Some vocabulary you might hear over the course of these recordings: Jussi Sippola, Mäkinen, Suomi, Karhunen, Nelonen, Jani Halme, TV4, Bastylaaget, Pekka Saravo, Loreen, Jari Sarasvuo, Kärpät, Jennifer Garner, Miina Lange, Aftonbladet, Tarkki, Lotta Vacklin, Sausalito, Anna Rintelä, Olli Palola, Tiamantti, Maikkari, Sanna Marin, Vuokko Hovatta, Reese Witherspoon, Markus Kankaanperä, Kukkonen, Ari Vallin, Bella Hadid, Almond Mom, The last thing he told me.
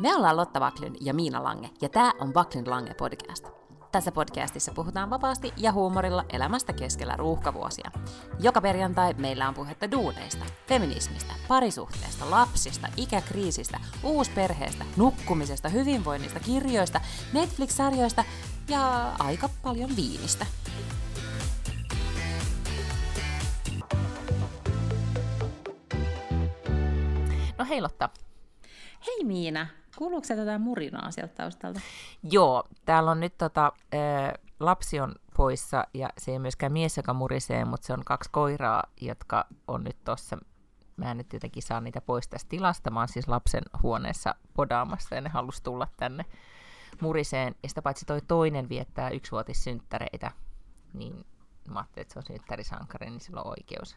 Me ollaan Lotta Vacklin ja Miina Lange, ja tää on Vacklin Lange podcast. Tässä podcastissa puhutaan vapaasti ja huumorilla elämästä keskellä ruuhkavuosia. Joka perjantai meillä on puhetta duuneista, feminismistä, parisuhteesta, lapsista, ikäkriisistä, uusperheestä, nukkumisesta, hyvinvoinnista, kirjoista, Netflix-sarjoista ja aika paljon viinistä. No hei Lotta. Hei Miina. Kuuluuko sä tätä murinaa sieltä taustalta? Joo, täällä on nyt lapsi on poissa ja se ei myöskään mies, joka murisee, mutta se on kaksi koiraa, jotka on nyt tossa. Mä en nyt jotenkin saa niitä pois tästä tilasta. Mä oon siis lapsen huoneessa podaamassa ja ne halusi tulla tänne muriseen. Ja sitä paitsi toi toinen viettää yksivuotissynttäreitä, niin mä ajattelin, että se on synttärisankari, niin sillä on oikeus.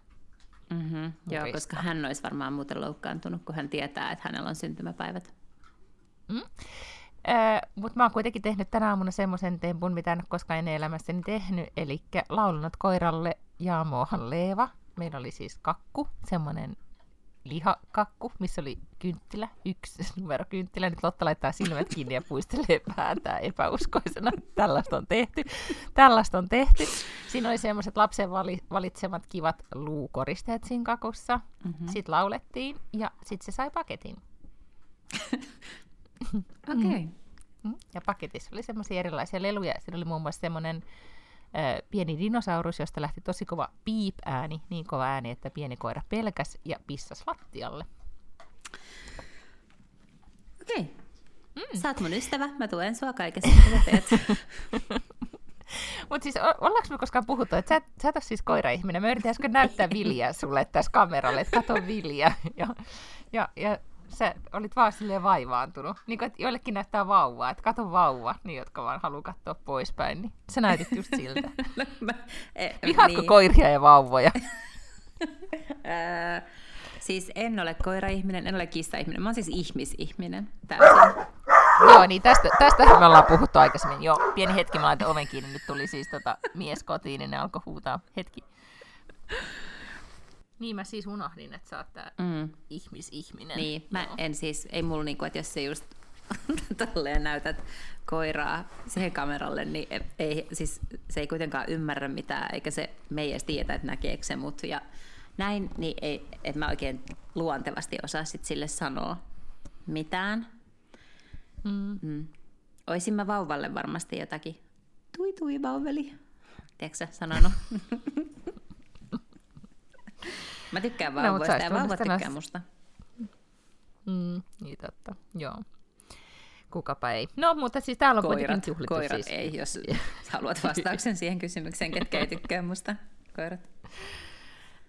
Mm-hmm. Joo, koska hän olisi varmaan muuten loukkaantunut, kun hän tietää, että hänellä on syntymäpäivät. Mm. Mutta mä oon kuitenkin tehnyt tänä aamuna semmoisen tempun, mitä en ole koskaan ennen elämässäni tehnyt, eli laulunut koiralle ja moohan leeva. Meillä oli siis kakku, semmoinen lihakakku, missä oli kynttilä, yksi numerokynttilä. Nyt Lotta laittaa silmät kiinni ja puistelee päätään epäuskoisena. Tällaista on tehty. Siinä oli semmoiset lapsen valitsemat kivat luukoristeet siinä kakussa. Mm-hmm. Sitten laulettiin ja sitten se sai paketin. Okei. Okay. Ja paketissa oli semmoisia erilaisia leluja. Siinä oli muun muassa semmoinen pieni dinosaurus, josta lähti tosi kova piip-ääni, niin kova ääni, että pieni koira pelkäsi ja pissasi lattialle. Okei. Okay. Mm. Sä oot mun ystävä, mä tuen sua kaikessa, mitä teet. Mutta siis ollaanko me koskaan puhuttu, että sä et ole siis koira-ihminen. Mä yritin äsken näyttää Viljaa sulle tässä kameralle, että kato Vilja. Ja sä olit vaan silleen vaivaantunut. Niin kuin, että joillekin näyttää vauvaa, että kato vauva, niin jotka vaan haluaa katsoa poispäin. Niin sä näytit just siltä. Vihaatko niin koiria ja vauvoja? Siis en ole koira-ihminen, en ole kissa-ihminen. Mä oon siis ihmisihminen. Joo, niin tästähän me ollaan puhuttu aikaisemmin. Joo, pieni hetki, mä laitan oven kiinni. Nyt tuli siis mies kotiin, niin ne alkoi huutaa. Hetki. Niin, mä siis unohdin, että sä oot tää ihmisihminen. Niin, mä en siis, ei mulla niinku, että jos sä just tolleen näytät koiraa siihen kameralle, niin ei, siis, se ei kuitenkaan ymmärrä mitään, eikä se, me ei edes tiedä, että näkeekö se mut ja näin, niin ei, että mä oikein luontevasti osaa sit sille sanoa mitään. Oisin mä vauvalle varmasti jotakin, tui vauveli, tiedätkö sä sanonut? Mä tykkään vauvoista ja vauva tykkää musta. Niin totta, joo. Kukapa ei. No, mutta siis täällä on kuitenkin juhlittu siis. Koirat ei, jos haluat vastauksen siihen kysymykseen, ketkä ei tykkää musta. Koirat.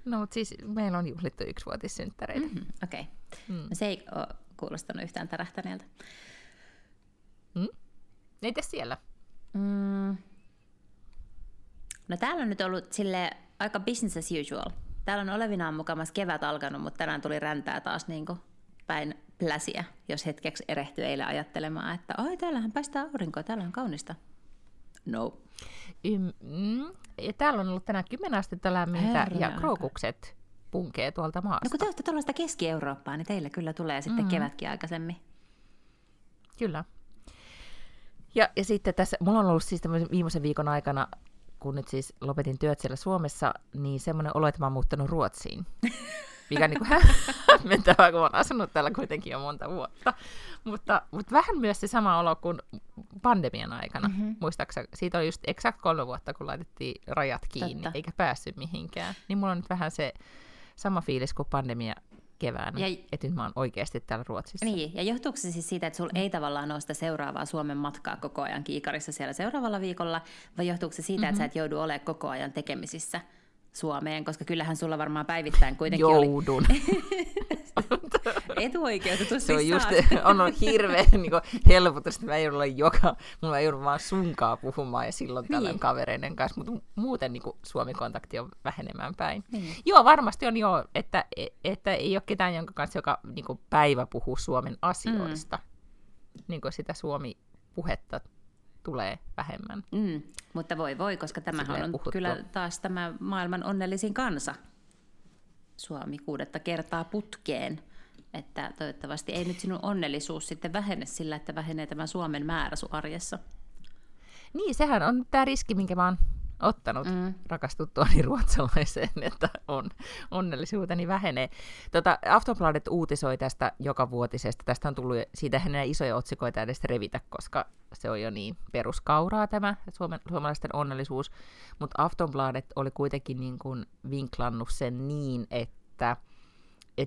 No, mutta siis meillä on juhlittu yksivuotissynttäreitä. Mm-hmm, okei. Okay. No, se ei ole kuulostanut yhtään tärähtäneeltä. Eitä siellä? No täällä on nyt ollut sille aika business as usual. Täällä on olevinaan mukamas kevät alkanut, mutta tänään tuli räntää taas niin kuin päin pläsiä, jos hetkeksi erehtyy eilen ajattelemaan, että oi, täällähän paistaa aurinkoa, täällä on kaunista. No. Ja täällä on ollut tänään 10 astetta lämmintä ja krookukset punkee tuolta maasta. No kun te olette tuollaista Keski-Eurooppaa, niin teillä kyllä tulee sitten kevätkin aikaisemmin. Kyllä. Ja sitten tässä, mulla on ollut siis viimeisen viikon aikana, kun nyt siis lopetin työt siellä Suomessa, niin semmoinen olo, että mä oon muuttanut Ruotsiin, mikä niin kuin hämmentävää, kun mä oon asunut täällä kuitenkin jo monta vuotta. Mutta vähän myös se sama olo kuin pandemian aikana, muistaakseni. Siitä oli just eksakt 3 vuotta, kun laitettiin rajat kiinni, eikä päässyt mihinkään. Niin mulla on nyt vähän se sama fiilis kuin pandemia keväänä, että nyt mä oon oikeasti täällä Ruotsissa. Niin, ja johtuuko se siis siitä, että sulla ei tavallaan ole sitä seuraavaa Suomen matkaa koko ajan kiikarissa siellä seuraavalla viikolla, vai johtuuko se siitä, että sä et joudu olemaan koko ajan tekemisissä Suomeen, koska kyllähän sulla varmaan päivittäin kuitenkin joudun. Etuoikeutetus siis on hirveä niin helpotus, että mä joudun vaan sunkaan puhumaan ja silloin tällöin kavereiden kanssa, mutta muuten niin Suomi-kontakti on vähenemään päin. Niin. Joo, varmasti on joo, että ei ole ketään jonka kanssa, joka niin päivä puhuu Suomen asioista. Niin sitä Suomi-puhetta tulee vähemmän. Mutta voi, koska tämähän on kyllä taas tämä maailman onnellisin kansa. Suomi 6. kertaa putkeen. Että toivottavasti ei nyt sinun onnellisuus sitten vähene sillä, että vähenee tämä Suomen määrä sun arjessa. Niin, sehän on tämä riski, minkä mä oon ottanut rakastuttuani ruotsalaiseen, että onnellisuuteni vähenee. Aftonbladet uutisoi tästä jokavuotisesta. Tästä on tullut, siitähän enää isoja otsikoita edes revitä, koska se on jo niin peruskauraa tämä suomalaisten onnellisuus. Mutta Aftonbladet oli kuitenkin niin kuin vinklannut sen niin, että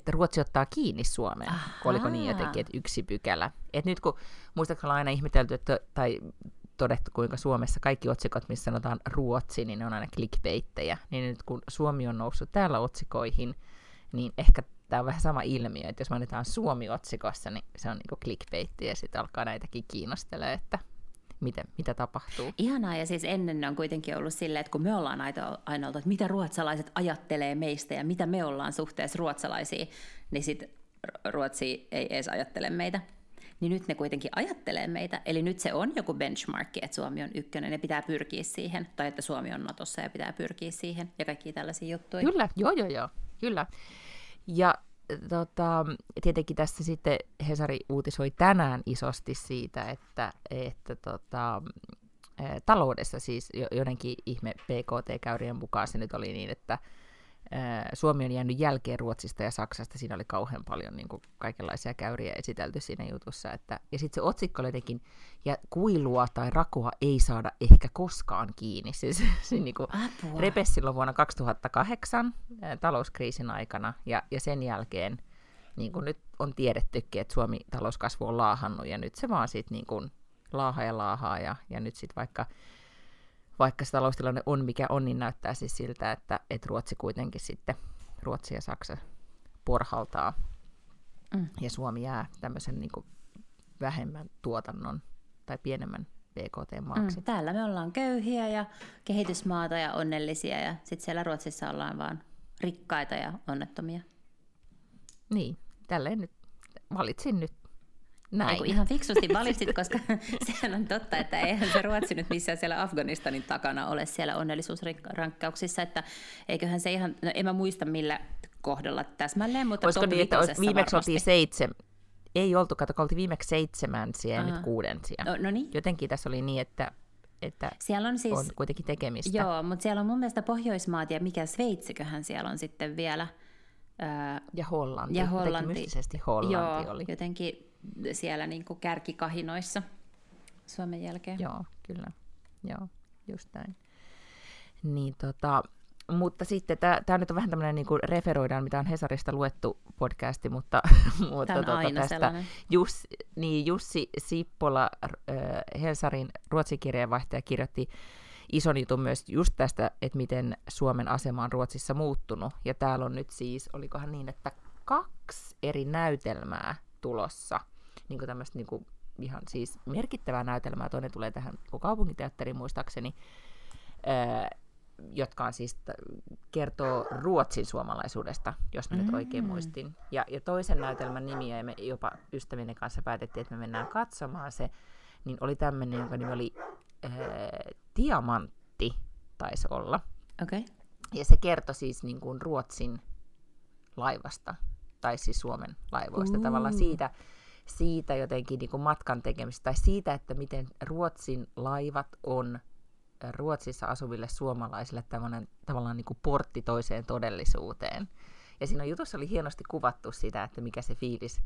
Ruotsi ottaa kiinni Suomeen. Oliko niin jotenkin, että 1 pykälä. Et nyt kun muistaakseni aina ihmetelty, että, tai todettu, kuinka Suomessa kaikki otsikot, missä sanotaan Ruotsi, niin ne on aina clickbaittejä. Niin nyt kun Suomi on noussut täällä otsikoihin, niin ehkä tämä on vähän sama ilmiö, että jos mainitaan Suomi otsikossa, niin se on niinku clickbaitti ja sitten alkaa näitäkin kiinnostelemaan, että mitä tapahtuu. Ihanaa, ja siis ennen on kuitenkin ollut silleen, että kun me ollaan aina oltu, että mitä ruotsalaiset ajattelee meistä ja mitä me ollaan suhteessa ruotsalaisiin, niin sitten Ruotsi ei edes ajattele meitä. Niin nyt ne kuitenkin ajattelee meitä, eli nyt se on joku benchmarkki, että Suomi on 1 ja pitää pyrkiä siihen, tai että Suomi on Natossa ja pitää pyrkiä siihen, ja kaikki tällaisia juttuja. Kyllä, joo, kyllä. Ja tietenkin tässä sitten Hesari uutisoi tänään isosti siitä, että taloudessa siis joidenkin ihme PKT-käyrien mukaan se nyt oli niin, että Suomi on jäänyt jälkeen Ruotsista ja Saksasta. Siinä oli kauhean paljon niin kuin kaikenlaisia käyriä esitelty siinä jutussa. Ja sitten se otsikko jotenkin, ja kuilua tai rakoa ei saada ehkä koskaan kiinni. Siis niin kuin repesi silloin vuonna 2008 talouskriisin aikana, ja sen jälkeen niin kuin nyt on tiedettykin, että Suomi talouskasvu on laahannut, ja nyt se vaan sitten niin kuin laahaa, ja nyt sitten vaikka se taloustilanne on mikä on, niin näyttää siis siltä, että Ruotsi kuitenkin sitten, Ruotsi ja Saksa porhaltaa, ja Suomi jää tämmöisen niin kuin vähemmän tuotannon tai pienemmän BKT-maaksi. Täällä me ollaan köyhiä ja kehitysmaata ja onnellisia, ja sitten siellä Ruotsissa ollaan vaan rikkaita ja onnettomia. Niin, tälleen nyt valitsin nyt. Näin. Ihan fiksusti valitsit, koska sehän on totta, että eihän se Ruotsi nyt missään siellä Afganistanin takana ole siellä onnellisuusrankkauksissa, että eiköhän se ihan, no en mä muista millä kohdalla täsmälleen, mutta olisiko niin, että viimeksi oltiin 7, ei oltu, oltiin viimeksi 7 ja nyt 6. No niin. Jotenkin tässä oli niin, että siellä on, siis, on kuitenkin tekemistä. Joo, mutta siellä on mun mielestä Pohjoismaat ja mikä Sveitsiköhän siellä on sitten vielä. Ja Hollanti. Jotenkin mystisesti Hollanti joo, oli. Jotenkin siellä niin kuin kärkikahinoissa Suomen jälkeen. Joo, kyllä. Joo, just näin. Niin, mutta sitten tämä nyt on vähän tämmöinen, niin kuin referoidaan, mitä on Hesarista luettu podcasti, mutta tästä Jussi Sippola, Hesarin ruotsikirjeenvaihtaja, kirjoitti ison jutun myös just tästä, että miten Suomen asema on Ruotsissa muuttunut. Ja täällä on nyt siis, olikohan niin, että 2 eri näytelmää tulossa. Niin kuin tämmöistä niin kuin ihan siis merkittävää näytelmää. Toinen tulee tähän kaupunginteatteriin muistaakseni, jotka on siis kertoo Ruotsin suomalaisuudesta, jos mä nyt oikein muistin. Ja toisen näytelmän nimi, ja me jopa ystävien kanssa päätettiin, että me mennään katsomaan se, niin oli tämmöinen, jonka nimi oli Tiamantti taisi olla. Okay. Ja se kertoi siis niin kuin Ruotsin laivasta. Tai siis Suomen laivoista, tavallaan siitä jotenkin niin kuin matkan tekemistä, tai siitä, että miten Ruotsin laivat on Ruotsissa asuville suomalaisille tavallaan niin kuin portti toiseen todellisuuteen. Ja siinä jutussa oli hienosti kuvattu sitä, että mikä se fiilis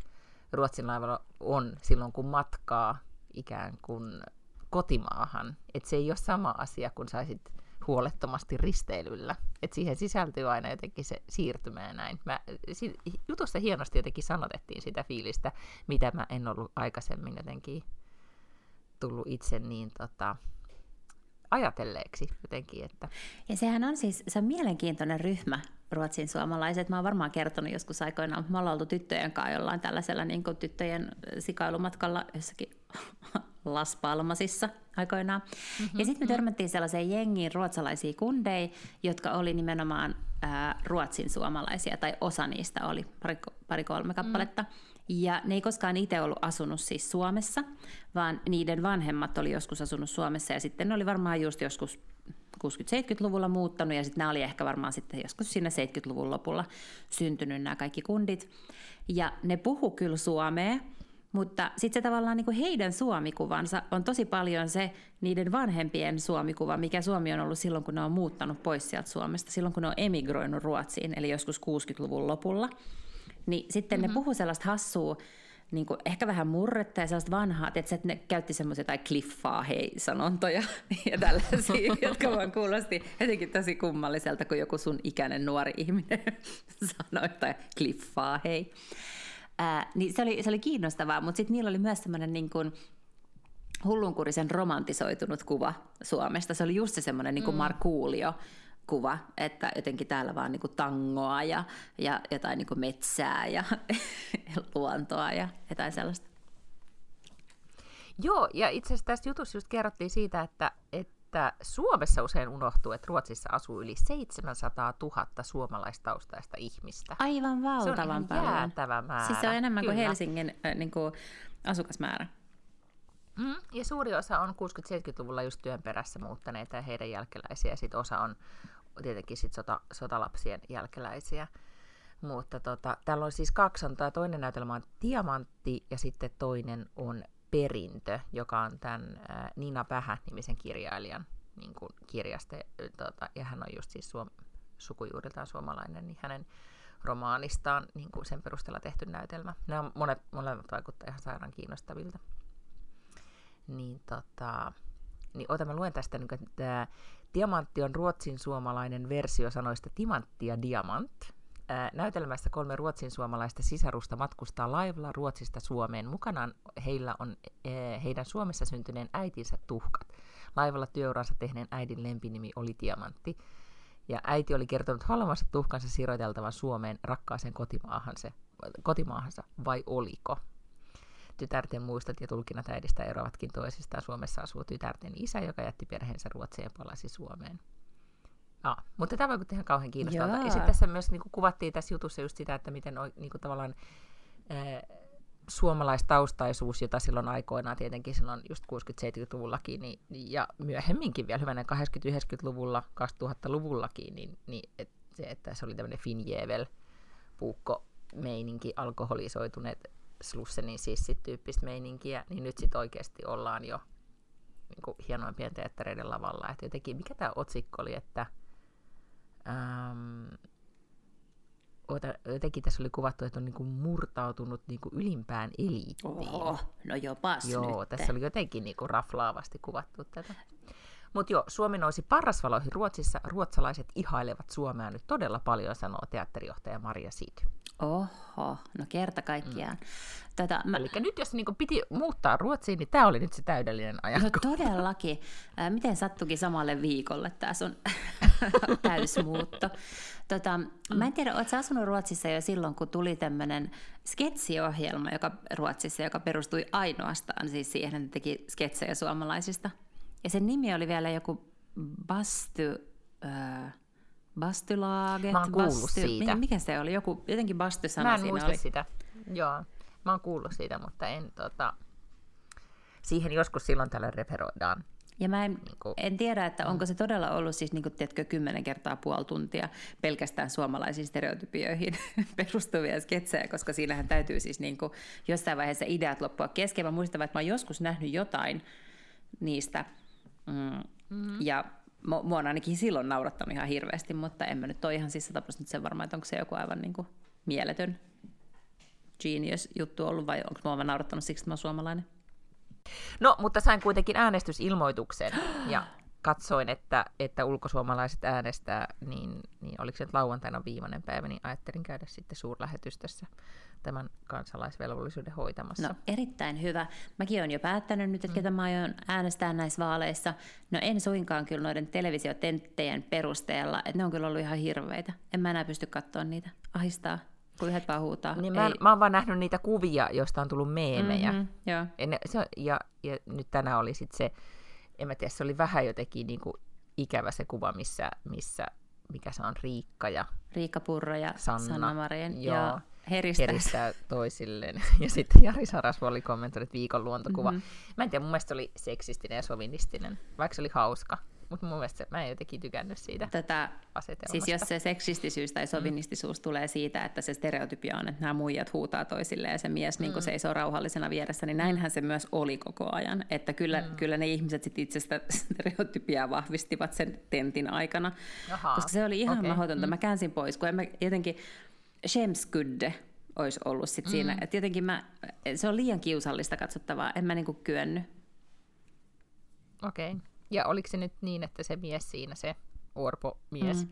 Ruotsin laivalla on silloin, kun matkaa ikään kuin kotimaahan. Että se ei ole sama asia, kun saisit huolettomasti risteilyllä. Et siihen sisältyy aina jotenkin se siirtymää näin. Jutussa hienosti jotenkin sanotettiin sitä fiilistä, mitä mä en ollut aikaisemmin jotenkin tullut itse niin ajatelleeksi jotenkin. Että. Ja sehän on siis, se on mielenkiintoinen ryhmä, Ruotsin suomalaiset. Mä oon varmaan kertonut joskus aikoinaan, mutta me ollaan oltu tyttöjen kanssa jollain tällaisella niin kuin tyttöjen sikailumatkalla jossakin Las Palmasissa aikoinaan. Ja sitten me törmättiin sellaiseen jengiin ruotsalaisia kundeja, jotka oli nimenomaan Ruotsin suomalaisia, tai osa niistä oli, pari-kolme kappaletta. Ja ne ei koskaan itse ollut asunut siis Suomessa, vaan niiden vanhemmat oli joskus asunut Suomessa, ja sitten ne oli varmaan just joskus 60-70-luvulla muuttanut, ja sitten nämä oli ehkä varmaan sitten joskus siinä 70-luvun lopulla syntynyt nämä kaikki kundit. Ja ne puhu kyllä suomea, mutta sitten se tavallaan niin kuin heidän suomikuvansa on tosi paljon se niiden vanhempien suomikuva, mikä Suomi on ollut silloin, kun ne on muuttanut pois sieltä Suomesta, silloin kun ne on emigroinut Ruotsiin, eli joskus 60-luvun lopulla. Niin sitten ne puhuu sellaista hassua, niin kuin ehkä vähän murretta ja sellaista vanhaa, että ne käytti semmoisia jotain kliffaa hei-sanontoja ja tällaisia, jotka vaan kuulosti jotenkin tosi kummalliselta, kun joku sun ikäinen nuori ihminen sanoi jotain kliffaa hei. Niin se oli kiinnostavaa, mutta sitten niillä oli myös semmoinen niin kuin hullunkurisen romantisoitunut kuva Suomesta. Se oli just semmoinen niin kuin Markuulio kuva, että jotenkin täällä vaan niin kuin tangoa ja jotain niin kuin metsää ja luontoa ja jotain sellaista. Joo, ja itse asiassa tässä jutussa just kerrottiin siitä, että Suomessa usein unohtuu, että Ruotsissa asuu yli 700 000 suomalaistaustaista ihmistä. Aivan valtavan paljon. Se on jäätävä määrä. Siis se on enemmän kuin Helsingin niin kuin asukasmäärä. Ja suuri osa on 60-70-luvulla just työn perässä muuttaneita ja heidän jälkeläisiä, ja sitten osa on tietenkin sit sotalapsien jälkeläisiä. Mutta täällä on siis kaksi, on toinen näytelmä on Tiamantti ja sitten toinen on Perintö, joka on tämän Nina Pähä-nimisen kirjailijan niin kuin kirjasta, ja hän on just siis sukujuuriltaan suomalainen, niin hänen romaanistaan niin kuin sen perusteella tehty näytelmä. Nämä molemmat vaikuttavat ihan sairaan kiinnostavilta. Niin mä luen tästä, että Tiamantti on ruotsinsuomalainen versio sanoista timantti ja diamant. Näytelmässä kolme ruotsinsuomalaista sisarusta matkustaa laivalla Ruotsista Suomeen. Mukanaan heillä on heidän Suomessa syntyneen äitinsä tuhkat. Laivalla työuransa tehneen äidin lempinimi oli Tiamantti. Ja äiti oli kertonut haluamansa tuhkansa siroiteltavan Suomeen rakkaaseen kotimaahansa, vai oliko? Tytärten muistot ja tulkinnat äidistä eroavatkin toisistaan. Suomessa asuu tytärten isä, joka jätti perheensä Ruotsiin ja palasi Suomeen. Mutta tämä vaikutti ihan kauhean kiinnostavalta. Ja sitten tässä myös niin kuin kuvattiin tässä jutussa just sitä, että miten niin kuin tavallaan suomalaistaustaisuus, jota silloin aikoinaan tietenkin silloin just 60-70-luvullakin niin, ja myöhemminkin vielä hyvänä 80-90-luvulla, 2000-luvullakin, niin että se oli tämmöinen Finjevel-puukko-meininki, alkoholisoituneet Slussenin sissityyppistä meininkiä, niin nyt sitten oikeasti ollaan jo niin kuin hienoimpien teattereiden lavalla. Et jotenkin, mikä tämä otsikko oli, että jotenkin tässä oli kuvattu, että on niin kuin murtautunut niin kuin ylimpään eliittiin. Oho, no jopas nyt. Joo, tässä oli jotenkin niin kuin raflaavasti kuvattu tätä. Mutta joo, Suomi nousi parrasvaloihin Ruotsissa. Ruotsalaiset ihailevat Suomea nyt todella paljon, sanoo teatterijohtaja Maria Siity. Oho, no kerta kaikkiaan. Eli nyt jos niinku piti muuttaa Ruotsiin, niin tämä oli nyt se täydellinen ajankohta. No todellakin. Miten sattuikin samalle viikolle tämä sun täysmuutto? Mä en tiedä, oletko sä asunut Ruotsissa jo silloin, kun tuli tämmöinen sketsiohjelma Ruotsissa, joka perustui ainoastaan siis siihen, että teki sketsejä suomalaisista. Ja sen nimi oli vielä joku Bastylaaget. Mä oon kuullut siitä. Mikä se oli? Joku jotenkin Basty-sana siinä oli. Mä en muista sitä. Joo, mä oon kuullut siitä, mutta en siihen joskus silloin tällä referoidaan. Ja mä en tiedä, että onko se todella ollut siis niin kuin, tiedätkö, 10 kertaa puoli tuntia pelkästään suomalaisiin stereotypioihin perustuvia sketsejä, koska siinähän täytyy siis niin kuin, jossain vaiheessa ideat loppua kesken. Mä muistan, että mä oon joskus nähnyt jotain niistä ja mua on ainakin silloin naurattanut ihan hirveästi, mutta en mä nyt ole ihan siis 100% sen varma, että onko se joku aivan niin kuin mieletön genius-juttu ollut, vai onko mua vaan naurattanut siksi, että mä oon suomalainen? No, mutta sain kuitenkin äänestysilmoituksen, ja katsoin, että ulkosuomalaiset äänestää, niin oliko se nyt lauantaina viimeinen päivä, niin ajattelin käydä sitten suurlähetystössä tämän kansalaisvelvollisuuden hoitamassa. No erittäin hyvä. Mäkin olen jo päättänyt nyt, että ketä mä aion äänestää näissä vaaleissa. No en suinkaan kyllä noiden televisiotenttejen perusteella, että ne on kyllä ollut ihan hirveitä. En mä enää pysty katsomaan niitä. Ahistaa, kun yhdet vaan huutaa. Niin mä oon vaan nähnyt niitä kuvia, joista on tullut meemejä. Ja nyt tänään oli sitten se, en mä tiedä, se oli vähän jotenkin niin kuin ikävä se kuva, missä mikä se on, Riikka Purra ja Sanna Marin. Ja heristää toisilleen. Ja sitten Jari Sarasvuo oli kommentoinut viikon luontokuva. Mä en tiedä, mun mielestä se oli seksistinen ja sovinistinen, vaikka se oli hauska. Mutta mun mielestä mä en jotenkin tykännyt siitä asetelmasta. Siis jos se seksistisyys tai sovinnistisuus tulee siitä, että se stereotypia on, että nämä muijat huutaa toisille ja se mies niin kun seisoo rauhallisena vieressä, niin näinhän se myös oli koko ajan. Että kyllä ne ihmiset sit itsestä stereotypiaa vahvistivat sen tentin aikana. Jaha. Koska se oli ihan mahdotonta. Mä käänsin pois, kun en mä jotenkin... Shemskydde olisi ollut sit siinä. Et jotenkin se on liian kiusallista katsottavaa. En mä niinku kyennyt. Okei. Okay. Ja oliko se nyt niin, että se mies siinä, se Orpo-mies,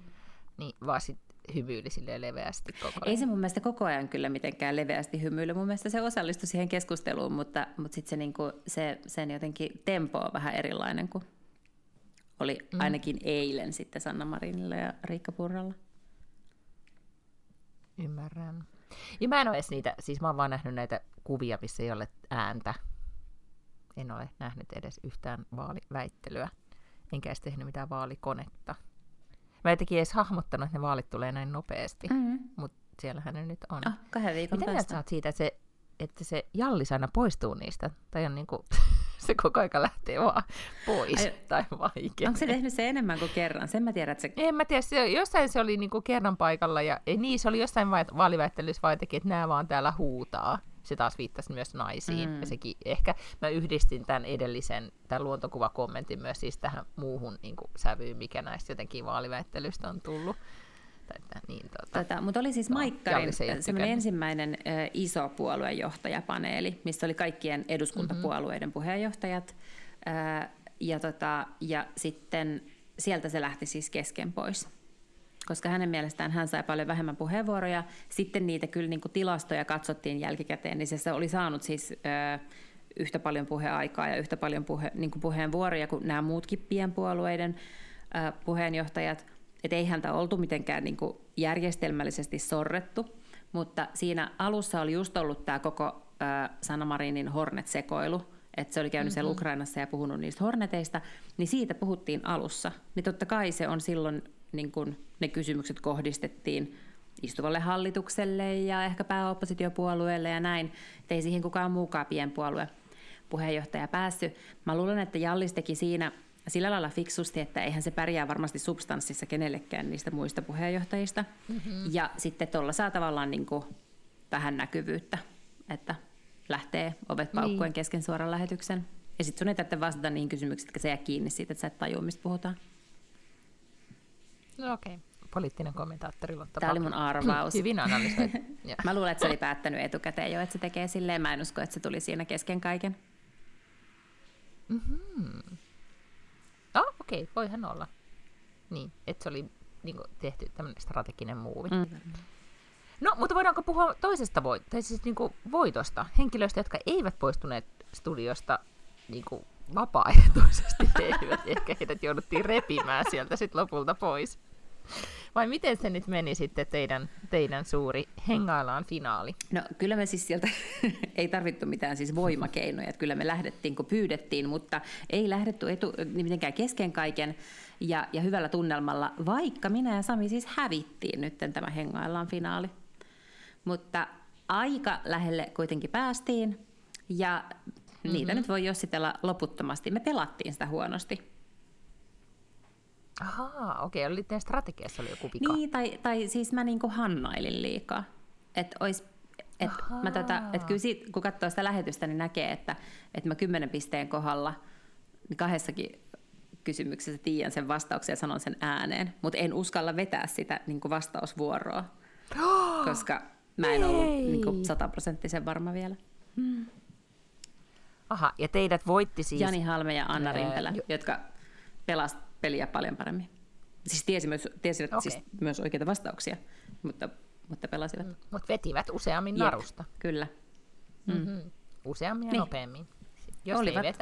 niin vaan sit hymyili silleen leveästi koko ajan? Ei se mun mielestä koko ajan kyllä mitenkään leveästi hymyili. Mun mielestä se osallistui siihen keskusteluun, mutta sitten se niinku, sen jotenkin tempo on vähän erilainen kuin oli ainakin eilen sitten Sanna Marinilla ja Riikka Purralla. Ymmärrän. Ja mä en ole edes niitä, siis mä oon vaan nähnyt näitä kuvia, missä ei ole ääntä. En ole nähnyt edes yhtään vaaliväittelyä, enkä edes tehnyt mitään vaalikonetta. Mä jotenkin edes hahmottanut, että ne vaalit tulee näin nopeasti, mutta siellähän ne nyt on. 2 viikon päästä. Miten sä oot siitä, että se jallis aina poistuu niistä? Tai on niinku, se koko aika lähtee vaan pois tai vaikea. Onko se tehnyt se enemmän kuin kerran? Sen mä tiedän, että se... En mä tiedä, jossain se oli niinku kerran paikalla ja niin, se oli jossain vaaliväittelyssä vaan jotenkin, että nämä vaan täällä huutaa. Se taas viittasi myös naisiin. Ja sekin, ehkä mä yhdistin tämän edellisen, tämän luontokuvakommentin myös siis tähän muuhun niin kuin sävyyn, mikä näistä jotenkin vaaliväittelystä on tullut. Niin, mutta oli siis Maikkarin ensimmäinen iso puoluejohtajapaneeli, missä oli kaikkien eduskuntapuolueiden puheenjohtajat. Ja sitten sieltä se lähti siis kesken pois, koska hänen mielestään hän sai paljon vähemmän puheenvuoroja. Sitten niitä kyllä niin kuin tilastoja katsottiin jälkikäteen, niin se oli saanut siis yhtä paljon puheaikaa ja yhtä paljon puheenvuoroja kuin nämä muutkin pienpuolueiden puheenjohtajat. Että ei häntä oltu mitenkään niin kuin järjestelmällisesti sorrettu, mutta siinä alussa oli just ollut tämä koko Sanna Marinin Hornet-sekoilu, että se oli käynyt siellä Ukrainassa ja puhunut niistä Horneteista, niin siitä puhuttiin alussa. Niin totta kai se on silloin, niin kun ne kysymykset kohdistettiin istuvalle hallitukselle ja ehkä pääoppositiopuolueelle ja näin, että ei siihen kukaan muukaan pienpuolue puheenjohtaja päässyt. Mä luulen, että Jallis teki siinä... Sillä lailla fiksusti, että eihän se pärjää varmasti substanssissa kenellekään niistä muista puheenjohtajista. Ja sitten tuolla saa tavallaan niin kuin vähän näkyvyyttä, että lähtee ovet paukkuen kesken suoran lähetyksen. Ja sitten sun ei tarvitse vastata niihin kysymyksiin, jotka se jää kiinni siitä, että sä et tajua, mistä puhutaan. No okei. Poliittinen kommentaattori Lotta Vacklin. Tämä oli mun arvaus. Hyvin analysoit. Mä luulen, että se oli päättänyt etukäteen jo, että se tekee silleen. Mä en usko, että se tuli siinä kesken kaiken. Okei, voihan olla. Niin, että se oli niin kuin tehty tämmöinen strateginen muuvi. No, mutta voidaanko puhua toisesta siis niin kuin voitosta? Henkilöistä, jotka eivät poistuneet studiosta niin kuin vapaaehtoisesti eivät. Ehkä heidät jouduttiin repimään sieltä sit lopulta pois. Vai miten se nyt meni sitten teidän suuri hengailaan finaali? No kyllä me siis sieltä ei tarvittu mitään siis voimakeinoja, että kyllä me lähdettiin kun pyydettiin, mutta ei lähdetty mitenkään kesken kaiken ja hyvällä tunnelmalla, vaikka minä ja Sami siis hävittiin nyt tämä hengailaan finaali. Mutta aika lähelle kuitenkin päästiin ja niitä nyt voi jossitella loputtomasti. Me pelattiin sitä huonosti. Ahaa, okei. Oli teidän strategiassa oli joku pika. Niin, tai siis mä niinku hannailin liikaa. Et kyllä siitä, kun katsoo sitä lähetystä, niin näkee, että mä 10 pisteen kohdalla niin 2 kysymyksessä tiedän sen vastauksen ja sanon sen ääneen. Mutta en uskalla vetää sitä niinku vastausvuoroa, koska mä en ollut niinku 100% varma vielä. Aha, ja teidät voitti siis... Jani Halme ja Anna Rintelä, jotka pelasivat peliä paljon paremmin. Siis tiesivät siis myös oikeita vastauksia, mutta pelasivat. Mutta vetivät useammin narusta. Kyllä. Useammin ja nopeammin.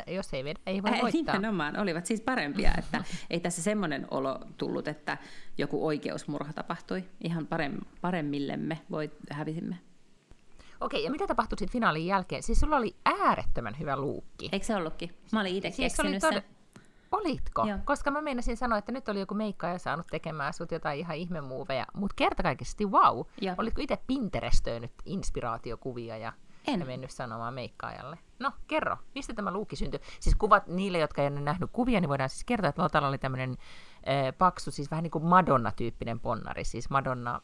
Jos ei vedä, ei voi voittaa. Nimenomaan olivat siis parempia. Että ei tässä semmoinen olo tullut, että joku oikeusmurha tapahtui. Ihan paremmillemme hävisimme. Okei, ja mitä tapahtui sitten finaalin jälkeen? Siis sulla oli äärettömän hyvä luukki. Eikö se ollutkin? Mä olin itse keksinyt sen. Olitko? Joo. Koska mä meinasin sanoa, että nyt oli joku meikkaaja saanut tekemään sut jotain ihan ihmemuoveja, mutta kertakaikkisesti vau! Wow. Olitko itse pinterestöinyt inspiraatiokuvia ja En mennyt sanomaan meikkaajalle. No, kerro, mistä tämä luukki syntyi? Siis kuvat niille, jotka ei ole nähnyt kuvia, niin voidaan siis kertoa, että Lotalla oli tämmöinen paksu, siis vähän niin kuin Madonna-tyyppinen ponnari. Siis Madonna,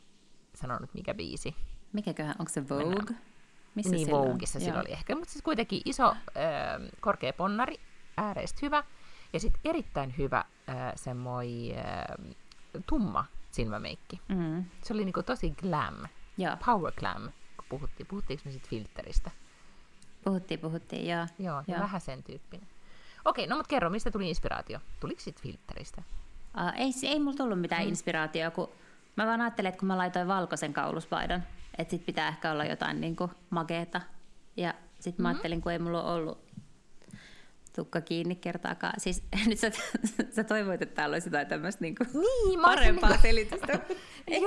sanon nyt mikä biisi. Mikäköhän, onko se Vogue? Mennään. Missä niin, Vogueissa sillä oli ehkä, mutta siis kuitenkin iso, korkea ponnari, ääreistä hyvä. Ja sitten erittäin hyvä semmoinen tumma silmämeikki. Mm. Se oli niinku tosi glam, joo. Power glam, kun puhuttiin. Puhuttiinko me sitten filteristä? Puhuttiin, joo. Joo, ja vähän sen tyyppinen. Okei, no mut kerro, mistä tuli inspiraatio? Tuliko sitten filteristä? Ei mulla tullut mitään inspiraatiota, kun mä vaan ajattelin, että kun mä laitoin valkoisen kauluspaidan, että sit pitää ehkä olla jotain niinku makeeta. Ja sit mä ajattelin, kun ei mulla ollut tukka kiinni kertaakaan. Siis nyt sä toivoit, että täällä olisi jotain tämmöistä niinku parempaa selitystä.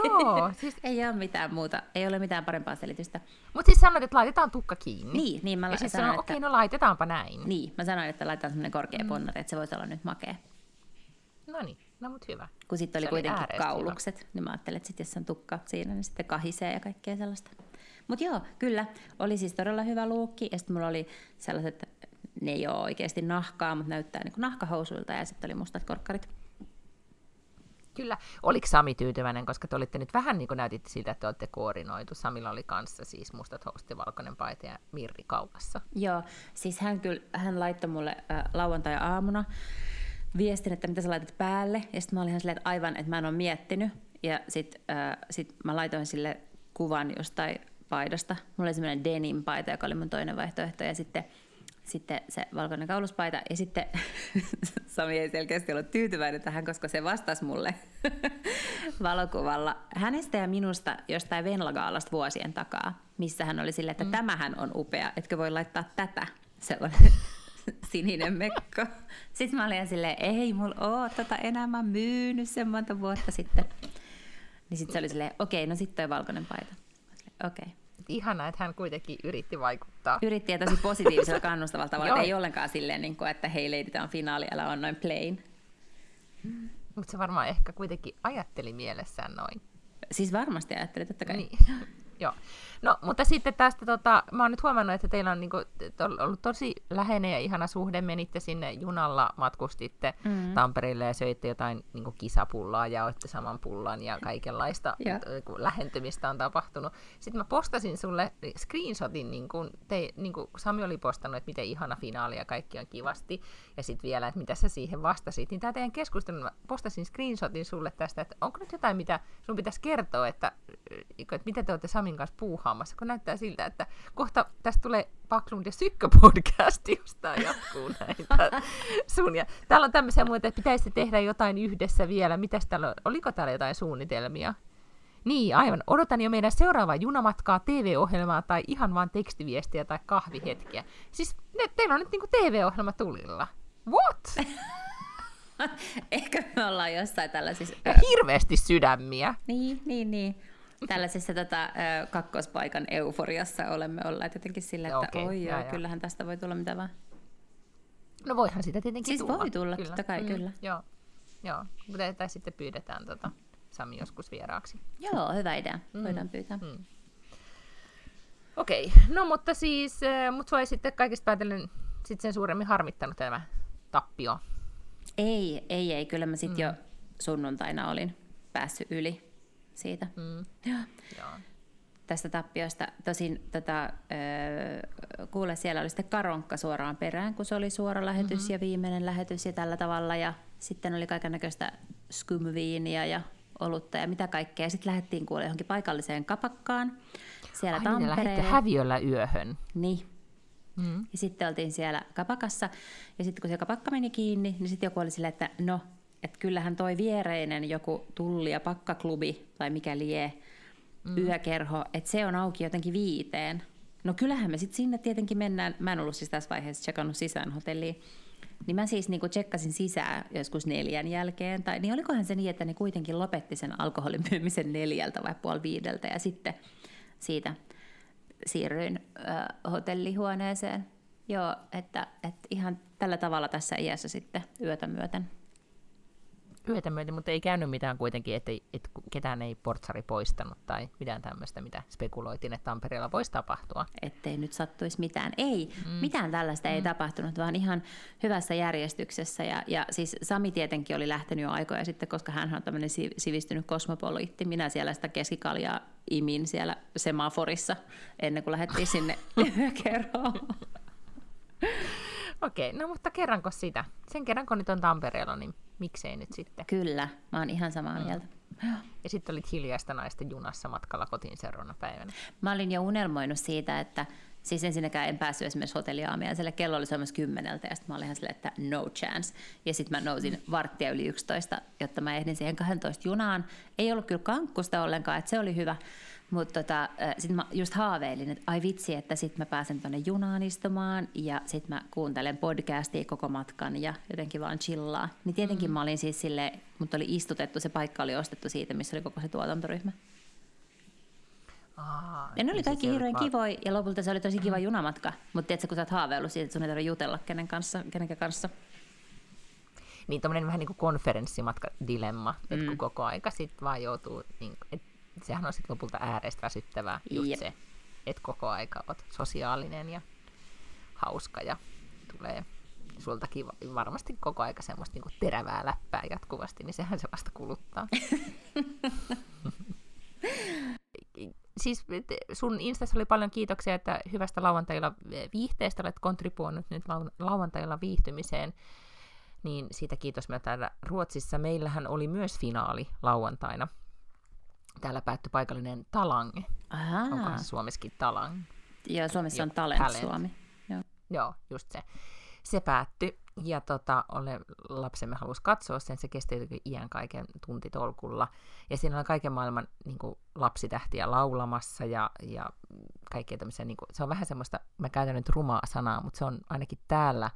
Joo, siis ei ole mitään muuta. Ei ole mitään parempaa selitystä. Mutta siis sanoit, että laitetaan tukka kiinni. Niin mä siis sanoin, okei, no laitetaanpa näin. Niin, mä sanoin, että laitetaan semmoinen korkea ponnari, että se voisi olla nyt makea. No niin, no mut hyvä. Kun sitten oli kuitenkin kaulukset, hyvä. Niin mä ajattelin, että sit jos on tukka siinä, niin sitten kahisee ja kaikkea sellaista. Mut joo, kyllä, oli siis todella hyvä luukki ja sitten mulla oli sellaiset. Ne ei ole oikeasti nahkaa, mutta näyttää niin kuin nahkahousuilta ja sitten oli mustat korkkarit. Kyllä. Oliko Sami tyytyväinen, koska te olitte nyt vähän niin kuin näytitte siltä, että te olette koordinoitu. Samilla oli kanssa siis mustat housut ja valkoinen paita ja mirri kaulassa. Joo, siis hän laittoi mulle lauantai-aamuna viestin, että mitä sä laitat päälle. Ja sitten mä olin ihan silleen, että aivan, että mä en ole miettinyt. Ja sitten sit mä laitoin sille kuvan jostain paidasta. Mulla oli semmoinen denim-paita, joka oli mun toinen vaihtoehto ja sitten se valkoinen kauluspaita, ja sitten Sami ei selkeästi ollut tyytyväinen tähän, koska se vastasi mulle valokuvalla hänestä ja minusta jostain Venla-gaalasta vuosien takaa, missä hän oli silleen, että tämähän on upea, etkö voi laittaa tätä, sellainen sininen mekko. Sitten mä olin silleen, ei mulla ole tota enää, mä myynyt sen monta vuotta sitten. Niin sitten se oli silleen, okei, no sitten toi valkoinen paita. Okei. Ihanaa, että hän kuitenkin yritti vaikuttaa. Yritti ja tosi positiivisella kannustavalla tavalla. Ei ollenkaan silleen, niin kuin, että hei leidit, on finaali, älä on noin plain. Mutta se varmaan ehkä kuitenkin ajatteli mielessään noin. Siis varmasti ajatteli, totta kai. Niin. Joo. No, mutta sitten tästä, mä oon nyt huomannut, että teillä on niinku, ollut tosi läheinen ja ihana suhde. Menitte sinne junalla, matkustitte Tampereelle ja söitte jotain niinku kisapullaa ja oitte saman pullan ja kaikenlaista lähentymistä on tapahtunut. Sitten mä postasin sulle screenshotin, niin kuin Sami oli postannut, että miten ihana finaali ja kaikki on kivasti. Ja sitten vielä, että mitä sä siihen vastasit. Niin tää teidän keskustelun, mä postasin screenshotin sulle tästä, että onko nyt jotain, mitä sun pitäisi kertoa, että mitä te olette Samin kanssa puuhaamassa, kun näyttää siltä, että kohta tästä tulee Backlund ja Sykkä-podcast, josta jatkuu näitä sun. Ja täällä on tämmöisiä muita, että pitäisi tehdä jotain yhdessä vielä. Mitäs täällä on? Oliko täällä jotain suunnitelmia? Niin, aivan. Odotan jo meidän seuraavaa junamatkaa, TV-ohjelmaa tai ihan vaan tekstiviestiä tai kahvihetkiä. Siis teillä on nyt niinku TV-ohjelma tulilla. What? Ehkä me ollaan jossain tällaisissa. Ja hirveästi sydämiä. Niin. Tällaisessa kakkospaikan euforiassa olemme olleet jotenkin sillä, että kyllähän tästä voi tulla mitä vaan. No voihan sitä tietenkin siis tulla. Siis voi tulla, kyllä. Totta kai, kyllä. Joo. Tai sitten pyydetään Sami joskus vieraaksi. Joo, hyvä idea. Voidaan pyytää. Okei, no mutta siis, mut sua ei sitten kaikista päätellen sit sen suuremmin harmittanut tämä tappio? Ei. Kyllä mä sitten jo sunnuntaina olin päässyt yli siitä. Joo. Tästä tappiosta. Tosin kuule, siellä oli sitten karonkka suoraan perään, kun se oli suora lähetys ja viimeinen lähetys ja tällä tavalla. Ja sitten oli kaikennäköistä skumviinia ja olutta ja mitä kaikkea. Ja sitten lähdettiin kuule johonkin paikalliseen kapakkaan siellä Tampereella. Aina lähdettiin häviöllä yöhön. Niin. Ja sitten oltiin siellä kapakassa. Ja sitten kun se kapakka meni kiinni, niin sitten joku oli silleen, että no, että kyllähän toi viereinen joku tulli- ja pakkaklubi tai mikä lie yökerho, että se on auki jotenkin 5:00. No kyllähän me sitten sinne tietenkin mennään. Mä en ollut siis tässä vaiheessa tsekannut sisään hotelliin. Niin mä siis niinku tsekkasin sisään joskus 4:00 jälkeen. Tai, niin olikohan se niin, että ne kuitenkin lopetti sen alkoholin myymisen 4:00 vai 4:30. Ja sitten siitä siirryin hotellihuoneeseen. Joo, että ihan tällä tavalla tässä iässä sitten yötä myöten. yötä myöten, mutta ei käynyt mitään kuitenkin, että ketään ei portsari poistanut tai mitään tämmöistä, mitä spekuloitiin, että Tampereella voisi tapahtua. Ettei nyt sattuisi mitään. Ei, mitään tällaista ei tapahtunut, vaan ihan hyvässä järjestyksessä. Ja siis Sami tietenkin oli lähtenyt jo aikoja sitten, koska hän on tämmöinen sivistynyt kosmopoliitti. Minä siellä sitä keskikaljaa imin siellä semaforissa ennen kuin lähdettiin sinne yökerhoon. Okei, no mutta kerranko sitä? Sen kerran, kun nyt on Tampereella, niin miksei nyt sitten? Kyllä, mä oon ihan samaa mieltä. Ja sitten olit hiljaista naisten junassa matkalla kotiin seuraavana päivänä. Mä olin jo unelmoinut siitä, että siis ensinnäkään en päässyt esimerkiksi hotelliaamiaiselle, kello oli soimassa 10, ja sitten mä olin ihan silleen, että no chance. Ja sitten mä nousin 11:15, jotta mä ehdin siihen 12 junaan. Ei ollut kyllä kankkusta ollenkaan, että se oli hyvä. Mutta sitten mä just haaveilin, että ai vitsi, että sitten mä pääsen tuonne junaan istumaan ja sitten mä kuuntelen podcastia koko matkan ja jotenkin vaan chillaa. Niin tietenkin mä olin siis silleen, mutta oli istutettu, se paikka oli ostettu siitä, missä oli koko se tuotantoryhmä. Aha, ja ne oli kaikki hirveän kivoja ja lopulta se oli tosi kiva junamatka. Mutta tiedätkö, kun sä oot haaveillut siitä, että sun ei tarvitse jutella kenenkä kanssa. Niin tommonen vähän niin kuin konferenssimatkadilemma, että kun koko aika sitten vaan joutuu... Niin, sehän on sitten lopulta ääreistä väsyttävää just se, että koko aika olet sosiaalinen ja hauska ja tulee sultakin varmasti koko aika semmoista niinku terävää läppää jatkuvasti, niin sehän se vasta kuluttaa. Siis sun instassa oli paljon kiitoksia, että hyvästä lauantailla viihteestä olet kontribuoinut nyt lauantailla viihtymiseen. Niin siitä kiitos me täällä Ruotsissa. Meillähän oli myös finaali lauantaina. Täällä päättyi paikallinen Talange. Aha. Onkohan Suomessakin Talange? Joo, Suomessa on Talent Suomi. Joo, just se. Se päättyi, ja lapsemme halusi katsoa sen, se kesti iän kaiken tuntitolkulla. Ja siinä on kaiken maailman niin kuin, lapsitähtiä laulamassa, ja kaikkea tämmöisiä, niin kuin, se on vähän semmoista, mä käytän nyt rumaa sanaa, mutta se on ainakin täällä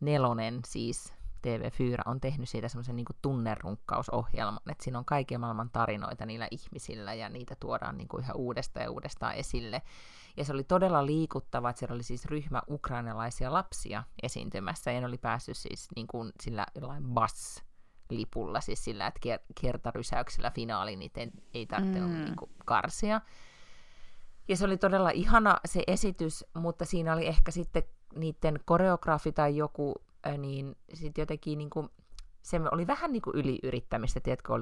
Nelonen siis. TV4 on tehnyt siitä semmoisen niin kuin tunnerunkkausohjelman, että siinä on kaiken maailman tarinoita niillä ihmisillä, ja niitä tuodaan niin kuin ihan uudestaan ja uudestaan esille. Ja se oli todella liikuttava, että siellä oli siis ryhmä ukrainalaisia lapsia esiintymässä, ja ne oli päässyt siis niin kuin sillä jollain bus-lipulla, siis sillä, että kertarysäyksellä finaaliin niitä ei tarvinnut niin kuin karsia. Ja se oli todella ihana se esitys, mutta siinä oli ehkä sitten niiden koreograafi tai joku, niin sitten jotenkin niinku, se oli vähän niinku yliyrittämistä, tiedätkö,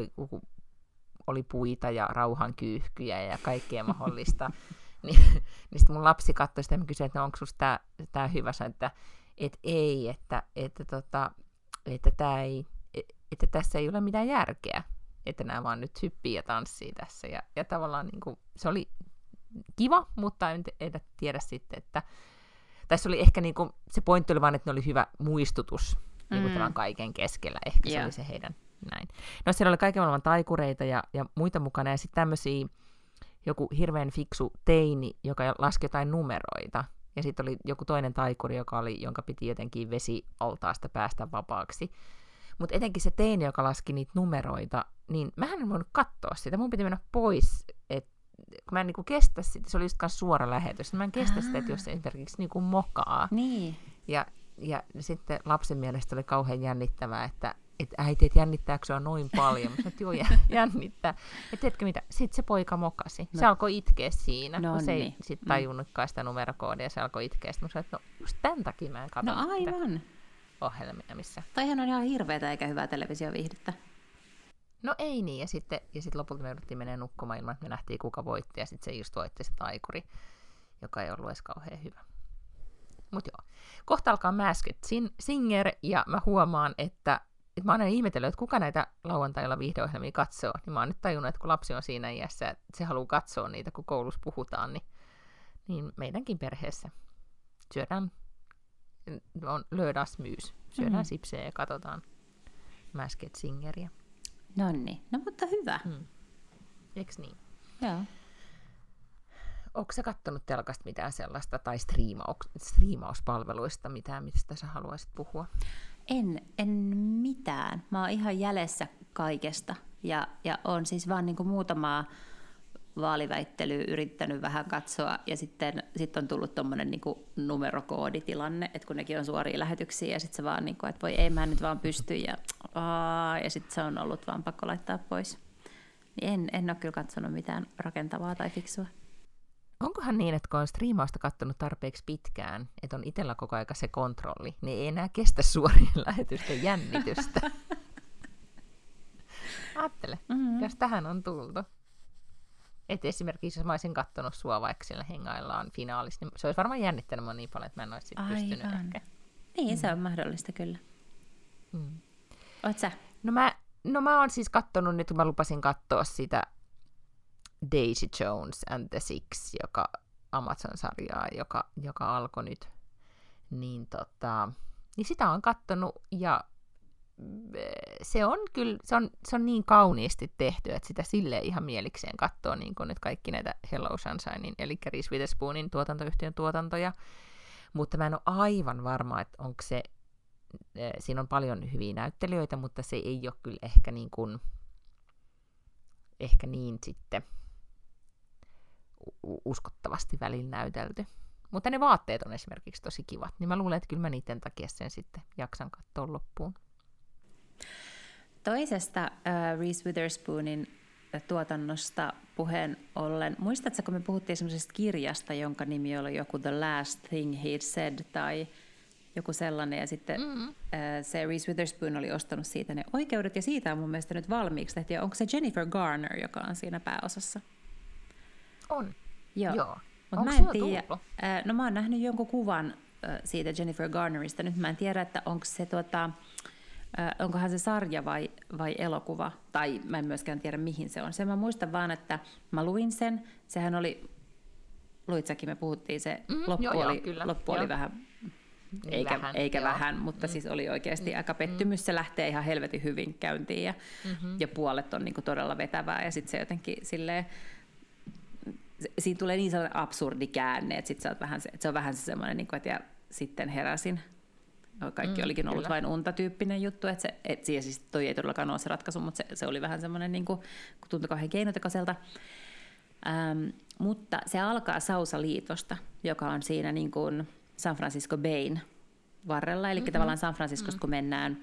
oli puita ja rauhankyyhkyjä ja kaikkea mahdollista. Niin sitten mun lapsi katsoi sitä ja mä kysyin, että onko sus tää hyvä, sanoin, että et ei, että tässä ei ole mitään järkeä, että nämä vaan nyt hyppii ja tanssii tässä. Ja tavallaan niinku, se oli kiva, mutta en tiedä sitten, että tässä oli ehkä niinku, se pointti oli vaan, että ne oli hyvä muistutus niinku tämän kaiken keskellä. Ehkä se oli se heidän näin. No siellä oli kaiken maailman taikureita ja muita mukana. Ja sitten tämmöisiä, joku hirveän fiksu teini, joka laski jotain numeroita. Ja sitten oli joku toinen taikuri, jonka piti jotenkin vesialtaasta päästä vapaaksi. Mutta etenkin se teini, joka laski niitä numeroita, niin mähän en voinut katsoa sitä. Mun piti mennä pois, kun mä en niinku kestä sitä, se oli just suora lähetys, mä en kestä sitä, että jos se esimerkiksi niinku mokaa. Niin. Ja sitten lapsen mielestä oli kauhean jännittävää, että äiti, et jännittääkö se on noin paljon? Mä sanoin, joo, jännittää. Ja tiedätkö mitä? Sitten se poika mokasi. No. Se alkoi itkeä siinä, kun se ei sit tajunnutkaan sitä numerokoodia, se alkoi itkeä. Sitten mä sanoin, että no just tämän takia mä en katso aivan ohjelmia missä. Toihan on ihan hirveetä eikä hyvää televisioviihdettä. No ei niin, ja sitten lopulta me jouduttiin menemään nukkumaan ilman, että me nähtiin kuka voitti, ja sitten se just voitti se taikuri, joka ei ollut edes kauhean hyvä. Mut joo, kohta alkaa Masked Singer, ja mä huomaan, että mä oon aina ihmetellyt, että kuka näitä lauantailla viihdeohjelmia katsoo, niin mä oon nyt tajunnut, että kun lapsi on siinä iässä, että se haluaa katsoa niitä, kun koulussa puhutaan, niin meidänkin perheessä syödään, on lördagsmys, syödään sipsejä ja katsotaan Masked Singeria. Nonni. No mutta hyvä. Eiks niin? Joo. Ootko sä kattonut telkasta mitään sellaista tai striimauspalveluista mitään, mistä sä haluaisit puhua? En mitään. Mä oon ihan jäljessä kaikesta ja on siis vaan niinku muutamaa vaaliväittelyä yrittänyt vähän katsoa ja sitten on tullut tommonen niinku numerokooditilanne, että kun nekin on suoria lähetyksiä ja sit se vaan niinku, että voi ei mä nyt vaan pysty ja ja sitten se on ollut vaan pakko laittaa pois. En ole kyllä katsonut mitään rakentavaa tai fiksua. Onkohan niin, että kun on striimausta katsonut tarpeeksi pitkään, että on itsellä koko aika se kontrolli, niin ei enää kestä suorien lähetysten jännitystä. Ajattele, jos tähän on tultu. Et esimerkiksi jos mä olisin katsonut sua vaikka sillä hengaillaan finaalissa, niin se olisi varmaan jännittänyt mua niin paljon, että mä en olisi sit pystynyt ehkä. Niin, se on mahdollista kyllä. Oot sä? No mä oon siis kattonut nyt, kun mä lupasin katsoa sitä Daisy Jones and the Six, joka Amazon-sarjaa, joka alkoi nyt, niin sitä on kattonut, ja se on kyllä, se on niin kauniisti tehty, että sitä silleen ihan mielikseen katsoo, niin kuin nyt kaikki näitä Hello Sunshinein, eli Reese Witherspoonin tuotantoyhtiön tuotantoja, mutta mä en ole aivan varma, että onko se, siinä on paljon hyviä näyttelijöitä, mutta se ei ole kyllä ehkä niin sitten uskottavasti välillä näytelty. Mutta ne vaatteet on esimerkiksi tosi kivat, niin mä luulen, että kyllä mä niiden takia sen sitten jaksan katsoa loppuun. Toisesta Reese Witherspoonin tuotannosta puheen ollen, muistatko, kun me puhuttiin semmoisesta kirjasta, jonka nimi oli joku The Last Thing He Said tai joku sellainen, ja sitten se Reese Witherspoon oli ostanut siitä ne oikeudet, ja siitä on mun mielestä nyt valmiiksi tehty. Onko se Jennifer Garner, joka on siinä pääosassa? On. Joo. Onko mä en tiedä. No mä oon nähnyt jonkun kuvan siitä Jennifer Garnerista. Nyt mä en tiedä, että onko se onkohan se sarja vai elokuva, tai mä en myöskään tiedä mihin se on. Sen mä muistan vaan, että mä luin sen, sehän oli, luitsakin me puhuttiin, se loppu oli vähän... Eikä vähän, mutta siis oli oikeasti aika pettymys. Se lähtee ihan helvetin hyvin käyntiin ja puolet on niinku todella vetävää. Ja sitten se jotenkin silleen, siinä tulee niin sellainen absurdi käänne, että se on vähän semmoinen, niinku, että ja sitten heräsin. Kaikki olikin ollut vain unta-tyyppinen juttu. Että se, et siihen siis toi ei todellakaan ole se ratkaisu, mutta se oli vähän semmoinen, niinku, tuntui kauhean keinotekoiselta. Mutta se alkaa Sausaliitosta, joka on siinä... Niinku, San Francisco Bayn varrella, eli tavallaan San Franciscosta, kun mennään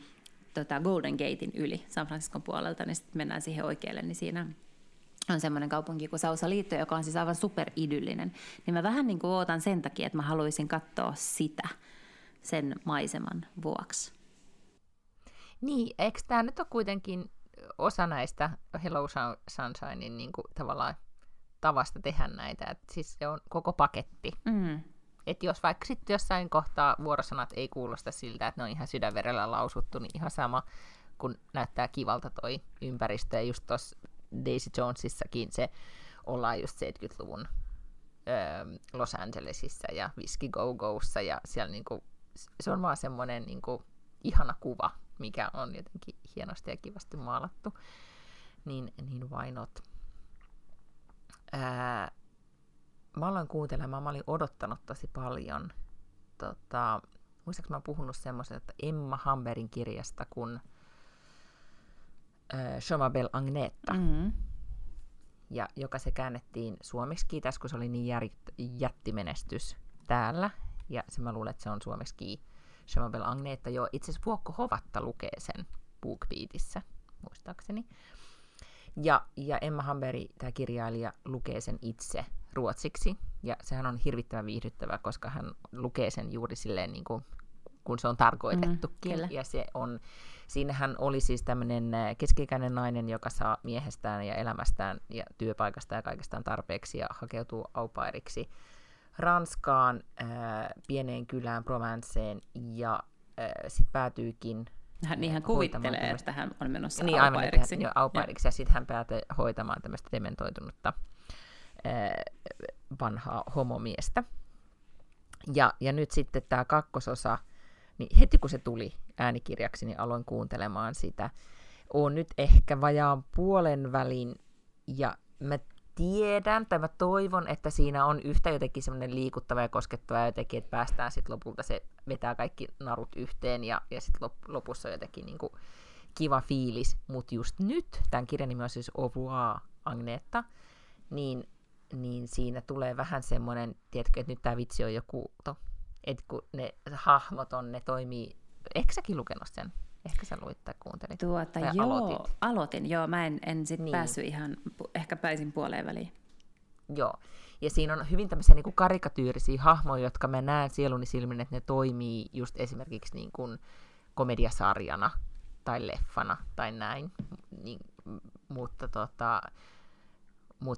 Golden Gatein yli San Franciscon puolelta, niin sitten mennään siihen oikealle, niin siinä on semmoinen kaupunki kuin Sausaliitto, joka on siis aivan superidyllinen. Niin mä vähän niin kuin ootan sen takia, että mä haluaisin katsoa sitä sen maiseman vuoksi. Niin, eikö tämä nyt ole kuitenkin osa näistä Hello Sunshinein niin kuin tavallaan tavasta tehdä näitä, että siis se on koko paketti. Että jos vaikka sitten jossain kohtaa vuorosanat ei kuulosta siltä, että ne on ihan sydänverellä lausuttu, niin ihan sama, kun näyttää kivalta toi ympäristö. Ja just tuossa Daisy Jonesissakin se ollaan just 70-luvun Los Angelesissa ja Whiskey Go Go'ssa. Ja siellä niinku, se on vaan semmoinen niinku ihana kuva, mikä on jotenkin hienosti ja kivasti maalattu. Niin why not? Mä aloin kuuntelemaan, mä olin odottanut tosi paljon. Muistaaks mä oon puhunut semmoisesta Emma Hambergin kirjasta kuin Je m'appelle Agneta, ja joka se käännettiin suomeksi tässä, kun se oli niin jättimenestys täällä. Ja se mä luulen, että se on suomeksi Je m'appelle Agneta. Joo, itse asiassa Vuokko Hovatta lukee sen BookBeatissä, muistaakseni. Ja Emma Hamberg, tämä kirjailija, lukee sen itse ruotsiksi, ja sehän on hirvittävän viihdyttävää, koska hän lukee sen juuri silleen, niin kuin, kun se on tarkoitettukin. Ja se on, siinähän oli siis tämmöinen keski-ikäinen nainen, joka saa miehestään ja elämästään ja työpaikasta ja kaikestaan tarpeeksi ja hakeutuu au pairiksi Ranskaan, pieneen kylään, Provenceen, ja sitten päätyykin... Hän kuvittelee, että hän on menossa au pairiksi. Niin, au pairiksi, ja sitten hän päätyi hoitamaan tämmöistä dementoitunutta vanhaa homomiestä. Ja nyt sitten tämä kakkososa, niin heti kun se tuli äänikirjaksi, niin aloin kuuntelemaan sitä. Oon nyt ehkä vajaan puolen välin, ja mä tiedän, tai mä toivon, että siinä on yhtä jotenkin semmoinen liikuttava ja koskettava jotenkin, että päästään sitten lopulta, se vetää kaikki narut yhteen, ja sitten lopussa on jotenkin niinku kiva fiilis. Mutta just nyt, tämän kirjan nimi on siis Au revoir Agneta, niin siinä tulee vähän semmoinen, tiedätkö, että nyt tämä vitsi on jo kuultu. Että kun ne hahmot on, ne toimii... Eikö säkin lukenut sen? Ehkä sä luit tai kuuntelit. Aloitin. Joo, mä en sitten niin päässyt ihan, ehkä pääsin puoleen väliin. Joo, ja siinä on hyvin tämmöisiä niin kuin karikatyyrisiä hahmoja, jotka mä näen sieluni silmin, että ne toimii just esimerkiksi niin kuin komediasarjana tai leffana tai näin. Niin, mutta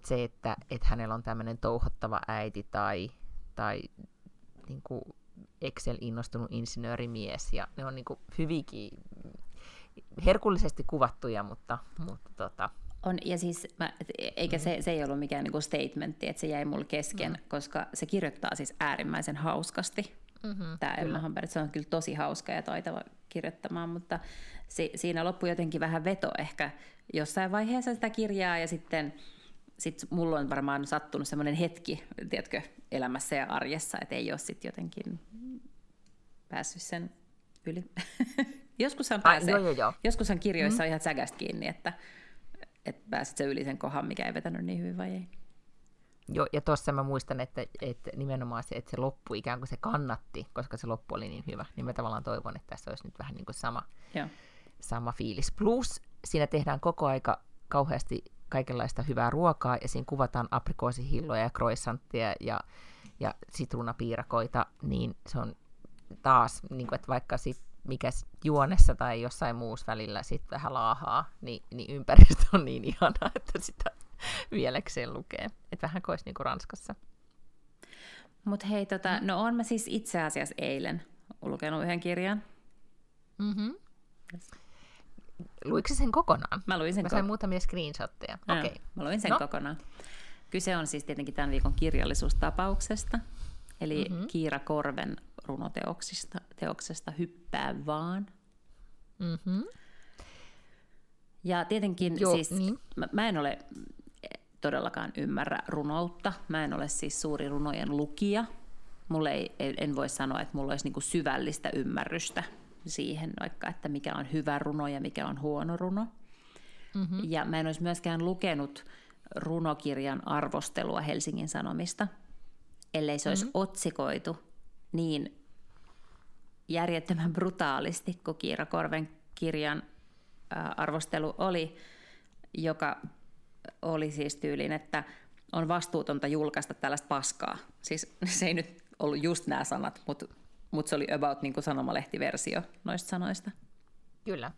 se, että hänellä on tämmöinen touhottava äiti tai niin kuin Excel-innostunut insinöörimies, ja ne on niin kuin hyvinkin herkullisesti kuvattuja, mutta on, ja siis eikä se ei ollut mikään niinku statementti, että se jäi mulle kesken, koska se kirjoittaa siis äärimmäisen hauskasti. Tämä Emma Hamberg, se on kyllä tosi hauska ja taitava kirjoittamaan, mutta siinä loppui jotenkin vähän veto ehkä jossain vaiheessa sitä kirjaa, ja sitten mulla on varmaan sattunut semmoinen hetki, tiedätkö, elämässä ja arjessa, että ei ole sitten jotenkin päässyt sen yli. Joskushan pääsee. Joskushan kirjoissa on ihan säkästä kiinni, että pääsit sä yli sen kohan, mikä ei vetänyt niin hyvin vai ei. Joo, ja tuossa mä muistan, että nimenomaan se, että se loppu ikään kuin se kannatti, koska se loppu oli niin hyvä, niin mä tavallaan toivon, että tässä olisi nyt vähän niin kuin sama fiilis. Plus siinä tehdään koko aika kauheasti kaikenlaista hyvää ruokaa, ja siinä kuvataan aprikoosihilloja ja croissanttia ja sitruunapiirakoita, niin se on taas, niin kuin, että vaikka sitten mikä juonessa tai jossain muussa välillä sitten vähän laahaa, niin ympäristö on niin ihanaa, että sitä vieläkseen lukee. Että vähän kuin olisi niin kuin Ranskassa. Mutta hei, no olen mä siis itse asiassa eilen lukenut yhden kirjan. Mm-hmm. Luitko sen kokonaan? Mä luin sen kokonaan. Mä sain muutamia screenshotteja. No, okay. Mä luin sen kokonaan. Kyse on siis tietenkin tämän viikon kirjallisuustapauksesta, eli Kiira Korven runoteoksesta Hyppää vaan. Ja tietenkin mä en ole todellakaan ymmärrä runoutta. Mä en ole siis suuri runojen lukija. Mulle en voi sanoa, että mulla olisi niinku syvällistä ymmärrystä siihen, vaikka että mikä on hyvä runo ja mikä on huono runo. Ja mä en olisi myöskään lukenut runokirjan arvostelua Helsingin Sanomista, ellei se olisi otsikoitu niin järjettömän brutaalisti, kun Kiira Korven kirjan arvostelu oli, joka oli siis tyyliin, että on vastuutonta julkaista tällaista paskaa. Siis se ei nyt ollut just nämä sanat, mutta se oli about niin kuin sanomalehtiversio noista sanoista. Kyllä.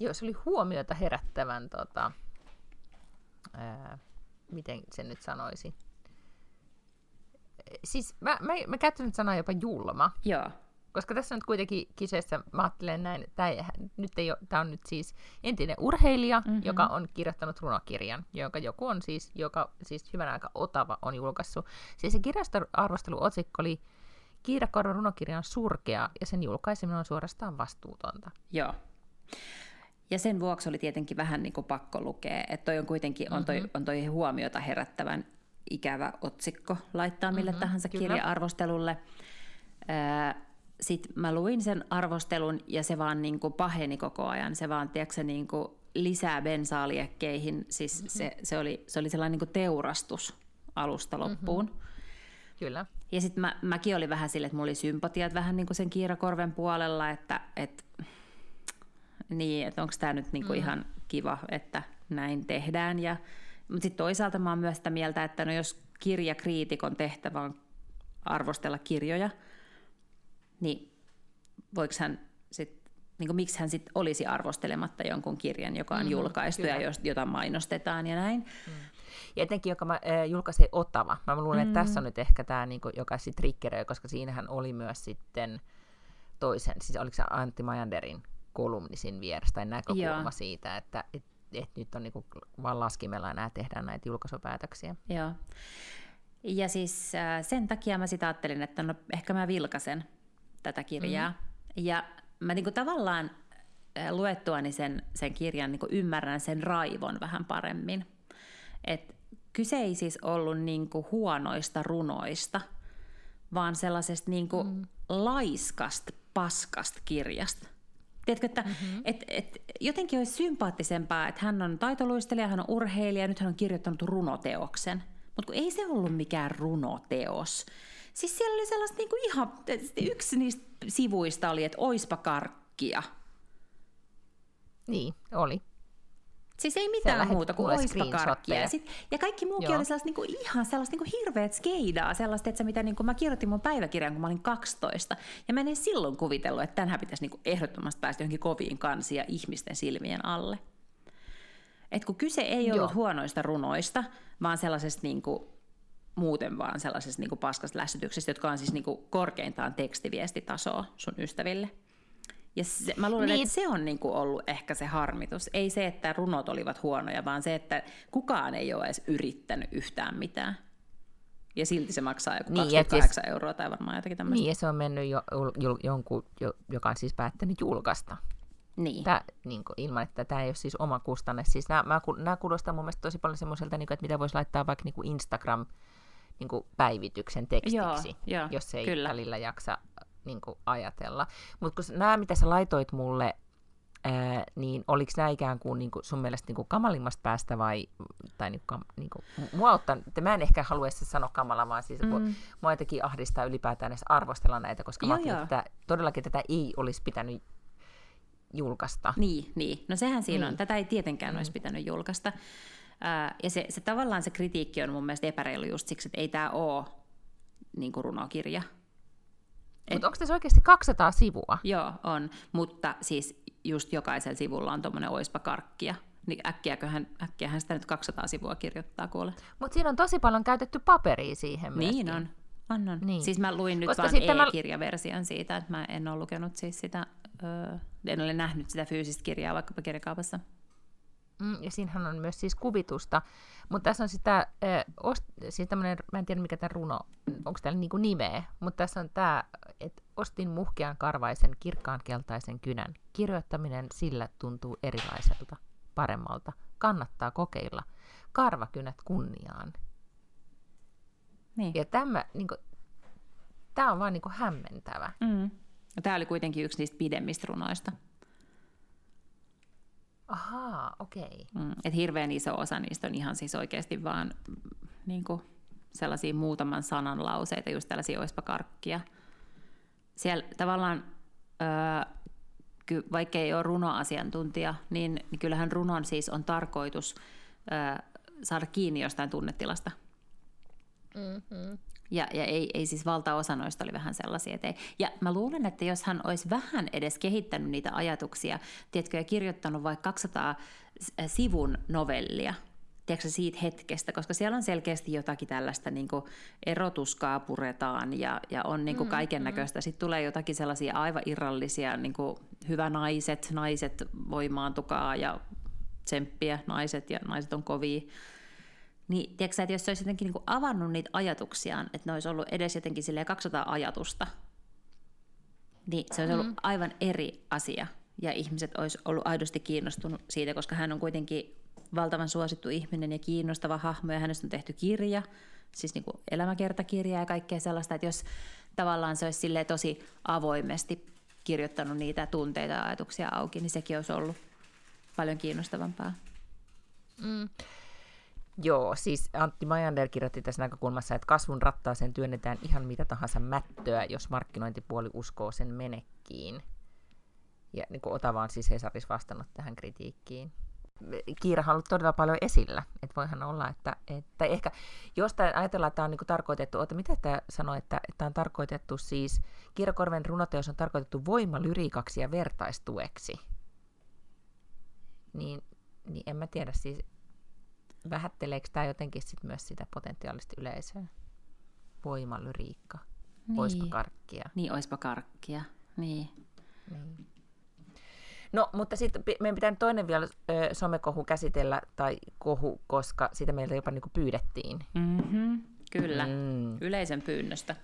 Joo, se oli huomiota herättävän, miten sen nyt sanoisi. Siis mä käytän nyt sanaa jopa julma. Joo. Koska tässä on nyt kuitenkin kyseessä, mä ajattelen näin, että tämä on nyt siis entinen urheilija, joka on kirjoittanut runokirjan, jonka joku on siis, joka siis hyvän aika Otava on julkaissut. Siis se kirjastoarvosteluotsikko oli Kiira Korven runokirjan surkea, ja sen julkaiseminen on suorastaan vastuutonta. Joo. Ja sen vuoksi oli tietenkin vähän niin kuin pakko lukea, että toi on kuitenkin on toi huomiota herättävän ikävä otsikko laittaa mille tahansa kirja-arvostelulle. Sitten mä luin sen arvostelun, ja se vaan niin kuin paheni koko ajan. Se vaan, tiedätkö, niin kuin lisää bensaa liekkeihin. Siis se oli sellainen niin kuin teurastus alusta loppuun. Kyllä. Ja sitten mäkin olin vähän sille, että mulla oli sympatiat vähän niin kuin sen Kiira Korven puolella, että onko tämä nyt niin kuin ihan kiva, että näin tehdään. Mutta sitten toisaalta mä oon myös sitä mieltä, että no jos kirjakriitikon tehtävä on arvostella kirjoja, niin voiko hän sitten, niin kuin miksi hän sitten olisi arvostelematta jonkun kirjan, joka on julkaistu ja jota mainostetaan ja näin. Ja etenkin, joka julkaisee Otava. Mä luulen, että tässä on nyt ehkä tämä, niin joka sitten triggeröi, koska siinähän oli myös sitten toisen, siis oliko se Antti Majanderin kolumnisin vieressä tai näkökulma siitä, että nyt on niin kuin vaan laskimella nämä tehdään näitä julkaisupäätöksiä. Joo. Ja siis sen takia mä sitä ajattelin, että no, ehkä mä vilkasen tätä kirjaa. Ja mä niin kuin tavallaan luettuani sen kirjan niin kuin ymmärrän sen raivon vähän paremmin. Et kyse ei siis ollut niin kuin huonoista runoista, vaan sellaisesta niin kuin laiskasta, paskasta kirjasta. Tiedätkö, että jotenkin olisi sympaattisempaa, että hän on taitoluistelija, hän on urheilija, nyt hän on kirjoittanut runoteoksen. Mutta kun ei se ollut mikään runoteos. Siis siellä oli sellaista niinku ihan, yksi niistä sivuista oli, että oispa karkkia. Niin, oli. Siis ei mitään siellä muuta kuin oispa karkkia. Ja kaikki muukin Joo. oli sellaista niinku ihan sellaista niinku hirveät skeidaa, sellaista, että mitä niinku mä kirjoitin mun päiväkirjan, kun mä olin 12. Ja mä en edes silloin kuvitellut, että tänään pitäisi niinku ehdottomasti päästä johonkin koviin kansiin ja ihmisten silmien alle. Et kun kyse ei ollut Joo. huonoista runoista, vaan sellaisesta niinku, muuten vaan sellaisesta niinku paskasta lässytyksestä, jotka on siis niinku korkeintaan tekstiviestitasoa sun ystäville. Ja se, mä luulen, niin. että se on niinku ollut ehkä se harmitus. Ei se, että runot olivat huonoja, vaan se, että kukaan ei ole edes yrittänyt yhtään mitään. Ja silti se maksaa joku 28 euroa tai varmaan jotakin tämmöistä. Niin, ja se on mennyt jonkun, joka on siis päättänyt julkaista. Niin. Tää, niin kuin, ilman, että tämä ei ole siis oma kustanne. Siis nämä kuulostaa mun mielestä tosi paljon semmoiselta, niin kuin, että mitä voisi laittaa vaikka niin Instagram-päivityksen niin tekstiksi, Joo, jos ei kyllä. välillä jaksa niin kuin, ajatella. Mutta kun nämä, mitä sä laitoit mulle, niin oliko nämä ikään kuin, niin kuin sun mielestä niin kuin kamalimmasta päästä vai... Tai niin kuin, mä en ehkä haluaisi sanoa kamala, vaan siis mua jotenkin ahdistaa ylipäätään edes arvostella näitä, koska mä ajattelin, että todellakin tätä ei olisi pitänyt julkaista. Niin. No sehän siinä on. Tätä ei tietenkään olisi pitänyt julkaista. Ja se tavallaan se kritiikki on mun mielestä epäreilu just siksi, että ei tämä ole niin kuin runokirja. Mutta onko tässä oikeasti 200 sivua? Joo, on. Mutta siis just jokaisella sivulla on tuommoinen oispa karkkia. Niin äkkiähän sitä nyt 200 sivua kirjoittaa kuule. Mutta siinä on tosi paljon käytetty paperia siihen myöskin. Niin on. Annan. Niin. Siis mä luin nyt vaan e-kirjaversion siitä, että mä en ole lukenut siis sitä, en ole nähnyt sitä fyysistä kirjaa vaikkapa kirjakaupassa. Ja siinähän on myös siis kuvitusta, mutta tässä on sitä, siis tämmönen, mä en tiedä mikä tämä runo, onko täällä niinku nimeä, mutta tässä on tämä, että ostin muhkean karvaisen kirkkaan keltaisen kynän. Kirjoittaminen sillä tuntuu erilaiselta, paremmalta. Kannattaa kokeilla. Karvakynät kunniaan. Niin. Ja tämä niin kuin, tämä on vaan niin kuin hämmentävä. Tämä oli kuitenkin yksi niistä pidemmistä runoista. Ahaa, okei. Et hirveän iso osa niistä on ihan siis oikeasti vaan niin kuin sellaisia muutaman sanan lauseita, just tällaisia oispa karkkia. Siellä tavallaan, vaikka ei ole runoasiantuntija, niin kyllähän runon siis on tarkoitus saada kiinni jostain tunnetilasta. Mm-hmm. Ja ei siis valtaosa noista oli vähän sellaisia. Että ja mä luulen, että jos hän olisi vähän edes kehittänyt niitä ajatuksia, tiedätkö, ja kirjoittanut vaikka 200 sivun novellia, tiedätkö, siitä hetkestä, koska siellä on selkeästi jotakin tällaista niin kuin erotuskaa puretaan ja on niin kuin kaiken näköistä. Sitten tulee jotakin sellaisia aivan irrallisia, niin kuin hyvä naiset voimaantukaa ja tsemppiä naiset ja naiset on kovia. Niin, tiedätkö, että jos se olisi jotenkin niin avannut niitä ajatuksiaan, että ne olisi ollut edes jotenkin 200 ajatusta, niin se olisi ollut aivan eri asia. Ja ihmiset olisi ollut aidosti kiinnostunut siitä, koska hän on kuitenkin valtavan suosittu ihminen ja kiinnostava hahmo, ja hänestä on tehty kirja, siis niin kuin elämäkertakirja ja kaikkea sellaista, että jos tavallaan se olisi tosi avoimesti kirjoittanut niitä tunteita ja ajatuksia auki, niin sekin olisi ollut paljon kiinnostavampaa. Joo, siis Antti Majander kirjoitti tässä näkökulmassa, että kasvun rattaaseen työnnetään ihan mitä tahansa mättöä, jos markkinointipuoli uskoo sen menekkiin. Ja niin kuin Otava on siis Hesaris vastannut tähän kritiikkiin. Kiirahan on ollut todella paljon esillä, että voihan olla, että ehkä jos ajatellaan, että tämä on niin kuin tarkoitettu, mitä tämä sanoo, että tämä on tarkoitettu siis, Kiira Korven runoteos on tarkoitettu voimalyriikaksi ja vertaistueksi. Niin en mä tiedä siis. Vähätteleekö tämä jotenkin sit myös sitä potentiaalista yleisöä? Voimalyriikka. Niin. Oispa karkkia. Niin, oispa karkkia. Niin. No, mutta sitten meidän pitää toinen vielä somekohu käsitellä, tai kohu, koska sitä meiltä jopa niinku pyydettiin. Kyllä, yleisen pyynnöstä.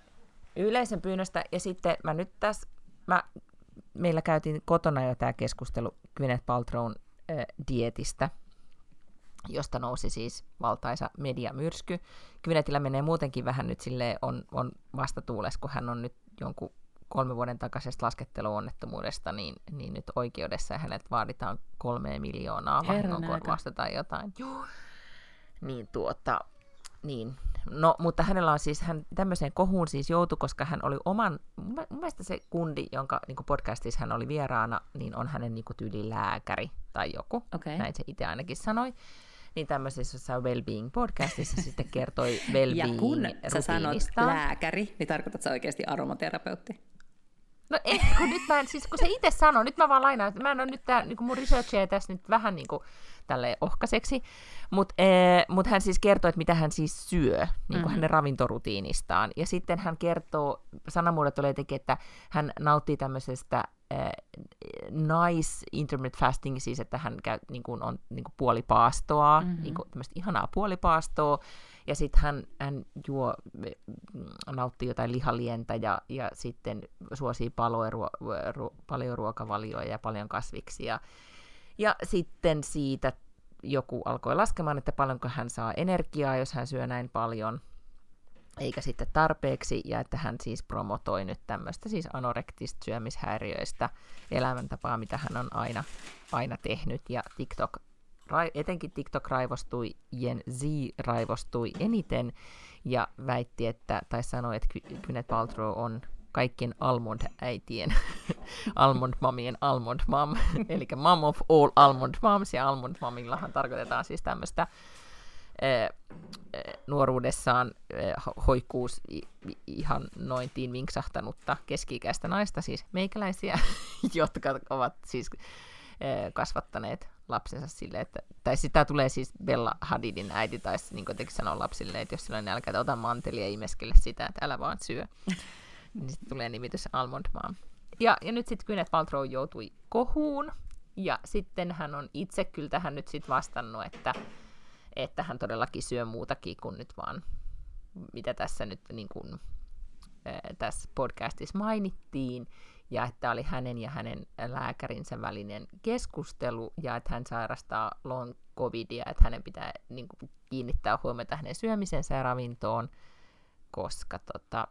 Yleisen pyynnöstä, ja sitten mä nyt tässä, meillä käytiin kotona jo tämä keskustelu Gwyneth Paltrown dietistä, josta nousi siis valtaisa mediamyrsky. Gwynethillä menee muutenkin vähän nyt silleen, on vastatuules, kun hän on nyt jonkun 3 vuoden takaisesta lasketteluonnettomuudesta, niin nyt oikeudessa häneltä vaaditaan 3 miljoonaa vahingonkorvausta tai jotain. Niin Niin. No, mutta hänellä on siis, hän tämmöiseen kohuun siis joutui, koska hän oli oman, mun mielestä se kundi, jonka niin kuin podcastissa hän oli vieraana, niin on hänen niin kuin tyyli lääkäri tai joku, okay. Näin se itse ainakin sanoi. Niin tämmöisessä Wellbeing podcastissa sitten kertoi Wellbeing rutiinista. Ja kun sä sanot lääkäri, niin tarkoitat sä oikeasti aromaterapeutti? No ei, kun nyt mä en, siis kun se itse sanoo, nyt mä vaan lainaan, että mä en ole nyt tää, niin mun researchia tässä nyt vähän niin kuin tälleen ohkaiseksi, mut hän siis kertoo, että mitä hän siis syö, niin kuin hänen ravintorutiinistaan. Ja sitten hän kertoo, sanamuodot oli jotenkin, että hän nauttii tämmöisestä nice intermittent fasting, siis että hän käy, niin kuin on niin kuin puolipaastoa, niin kuin tämmöistä ihanaa puolipaastoa, ja sitten hän juo, nauttii jotain lihalientä ja sitten suosii paljon ruokavalioa ja paljon kasviksia. Ja sitten siitä joku alkoi laskemaan, että paljonko hän saa energiaa, jos hän syö näin paljon, eikä sitten tarpeeksi, ja että hän siis promotoi nyt tämmöistä siis anorektista syömishäiriöistä elämäntapaa, mitä hän on aina tehnyt, ja TikTok, etenkin TikTok raivostui, Gen Z raivostui eniten, ja väitti, että, tai sanoi, että Gwyneth Paltrow on kaikkien almond-äitien, almond-mamien almond-mam, eli mom of all almond-moms, ja almond-mamillahan tarkoitetaan siis tämmöistä nuoruudessaan hoikkuus ihan nointiin vinksahtanutta keski-ikäistä naista, siis meikäläisiä, jotka ovat siis kasvattaneet lapsensa sille, että, tai sitä tulee siis Bella Hadidin äiti taisi niin kuitenkin sanoa lapsille, että jos sillä on nälkä, ota mantelia ja imeskele sitä, että älä vaan syö. Niin sitten tulee nimitys Almond Mom. Ja nyt sitten Gwyneth Paltrow joutui kohuun, ja sitten hän on itse kyllä tähän nyt sitten vastannut, että hän todellakin syö muutakin kuin nyt vaan, mitä tässä nyt niin kuin, tässä podcastissa mainittiin, ja että oli hänen ja hänen lääkärinsä välinen keskustelu, ja että hän sairastaa long covidia, että hänen pitää niin kuin, kiinnittää huomiota hänen syömisensä ja ravintoon, koska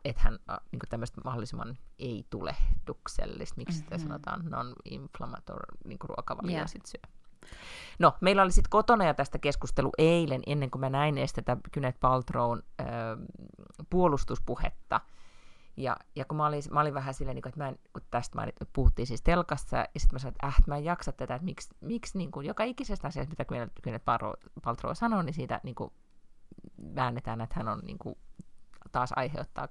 et hän niin kuin tämmöistä mahdollisimman ei-tulehduksellista, miksi sitä sanotaan non-inflammatory niin kuin ruokavalio sit syö. No, meillä oli sitten kotona ja tästä keskustelu eilen, ennen kuin mä näin edes tätä Gwyneth Paltrown puolustuspuhetta. Ja kun mä olin vähän silleen, että mä en, kun tästä puhuttiin siis telkassa, ja sitten mä sanoin, että mä en jaksa tätä, että miksi niin kuin joka ikisestä asiasta, mitä Gwyneth Paltrow sanoo, niin siitä niin kuin väännetään, että hän on, niin kuin, taas aiheuttaa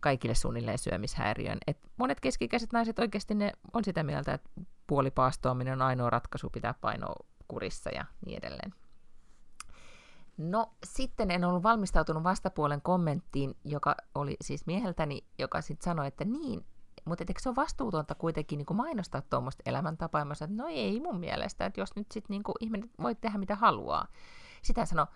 kaikille suunnilleen syömishäiriön. Et monet keski-ikäiset naiset oikeasti ne on sitä mieltä, että puolipaastoaminen on ainoa ratkaisu pitää painoa kurissa ja niin edelleen. No sitten en ollut valmistautunut vastapuolen kommenttiin, joka oli siis mieheltäni, joka sitten sanoi, että niin, mutta eikö se ole vastuutonta kuitenkin niin kuin mainostaa tuommoista elämäntapaa, ja sanoin, että no ei mun mielestä, että jos nyt sitten niin kuin ihminen voi tehdä mitä haluaa. Sitten hän sanoi,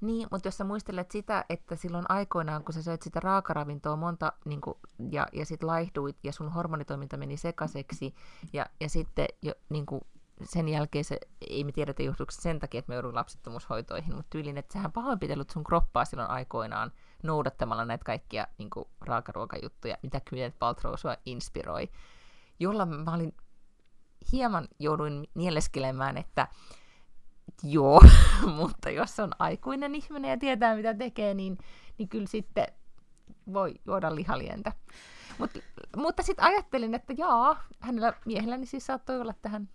niin, mutta jos sä muistelet sitä, että silloin aikoinaan, kun sä söit sitä raakaravintoa monta, niin kun, ja sit laihduit, ja sun hormonitoiminta meni sekaiseksi, ja sitten jo, niin kun, sen jälkeen se, ei me tiedetä johtuuko sen takia, että me jouduin lapsettomuushoitoihin, mutta tyyliin, että sähän pahoinpitellut sun kroppaa silloin aikoinaan noudattamalla näitä kaikkia niin kun, raakaruokajuttuja, mitä Gwyneth Paltrow sua inspiroi, jolla mä olin hieman jouduin nieleskelemään, että joo, mutta jos on aikuinen ihminen ja tietää mitä tekee, niin kyllä sitten voi juoda lihalientä. Mutta sitten ajattelin, että jaa, hänellä miehelläni siis saattoi olla tähän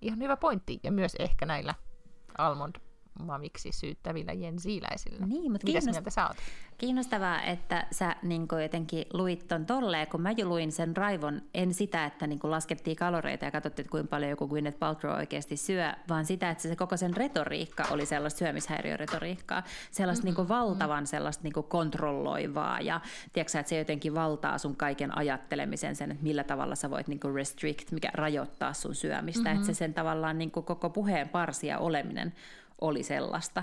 ihan hyvä pointti, ja myös ehkä näillä almond-mamiksi syyttävillä jensiiläisillä. Niin, mutta mitäs mieltä sä oot? Kiinnostavaa, että sä niin jotenkin luit ton tolleen, kun mä jo luin sen raivon, en sitä, että niin laskettiin kaloreita ja katsottiin, kuinka paljon joku Gwyneth Paltrow oikeasti syö, vaan sitä, että se koko sen retoriikka oli sellaista syömishäiriöretoriikkaa, sellaista niin valtavan sellaista niin kontrolloivaa, ja tiedätkö, että se jotenkin valtaa sun kaiken ajattelemisen sen, että millä tavalla sä voit niin restrict, mikä rajoittaa sun syömistä, että se sen tavallaan niin koko puheen parsia oleminen oli sellaista.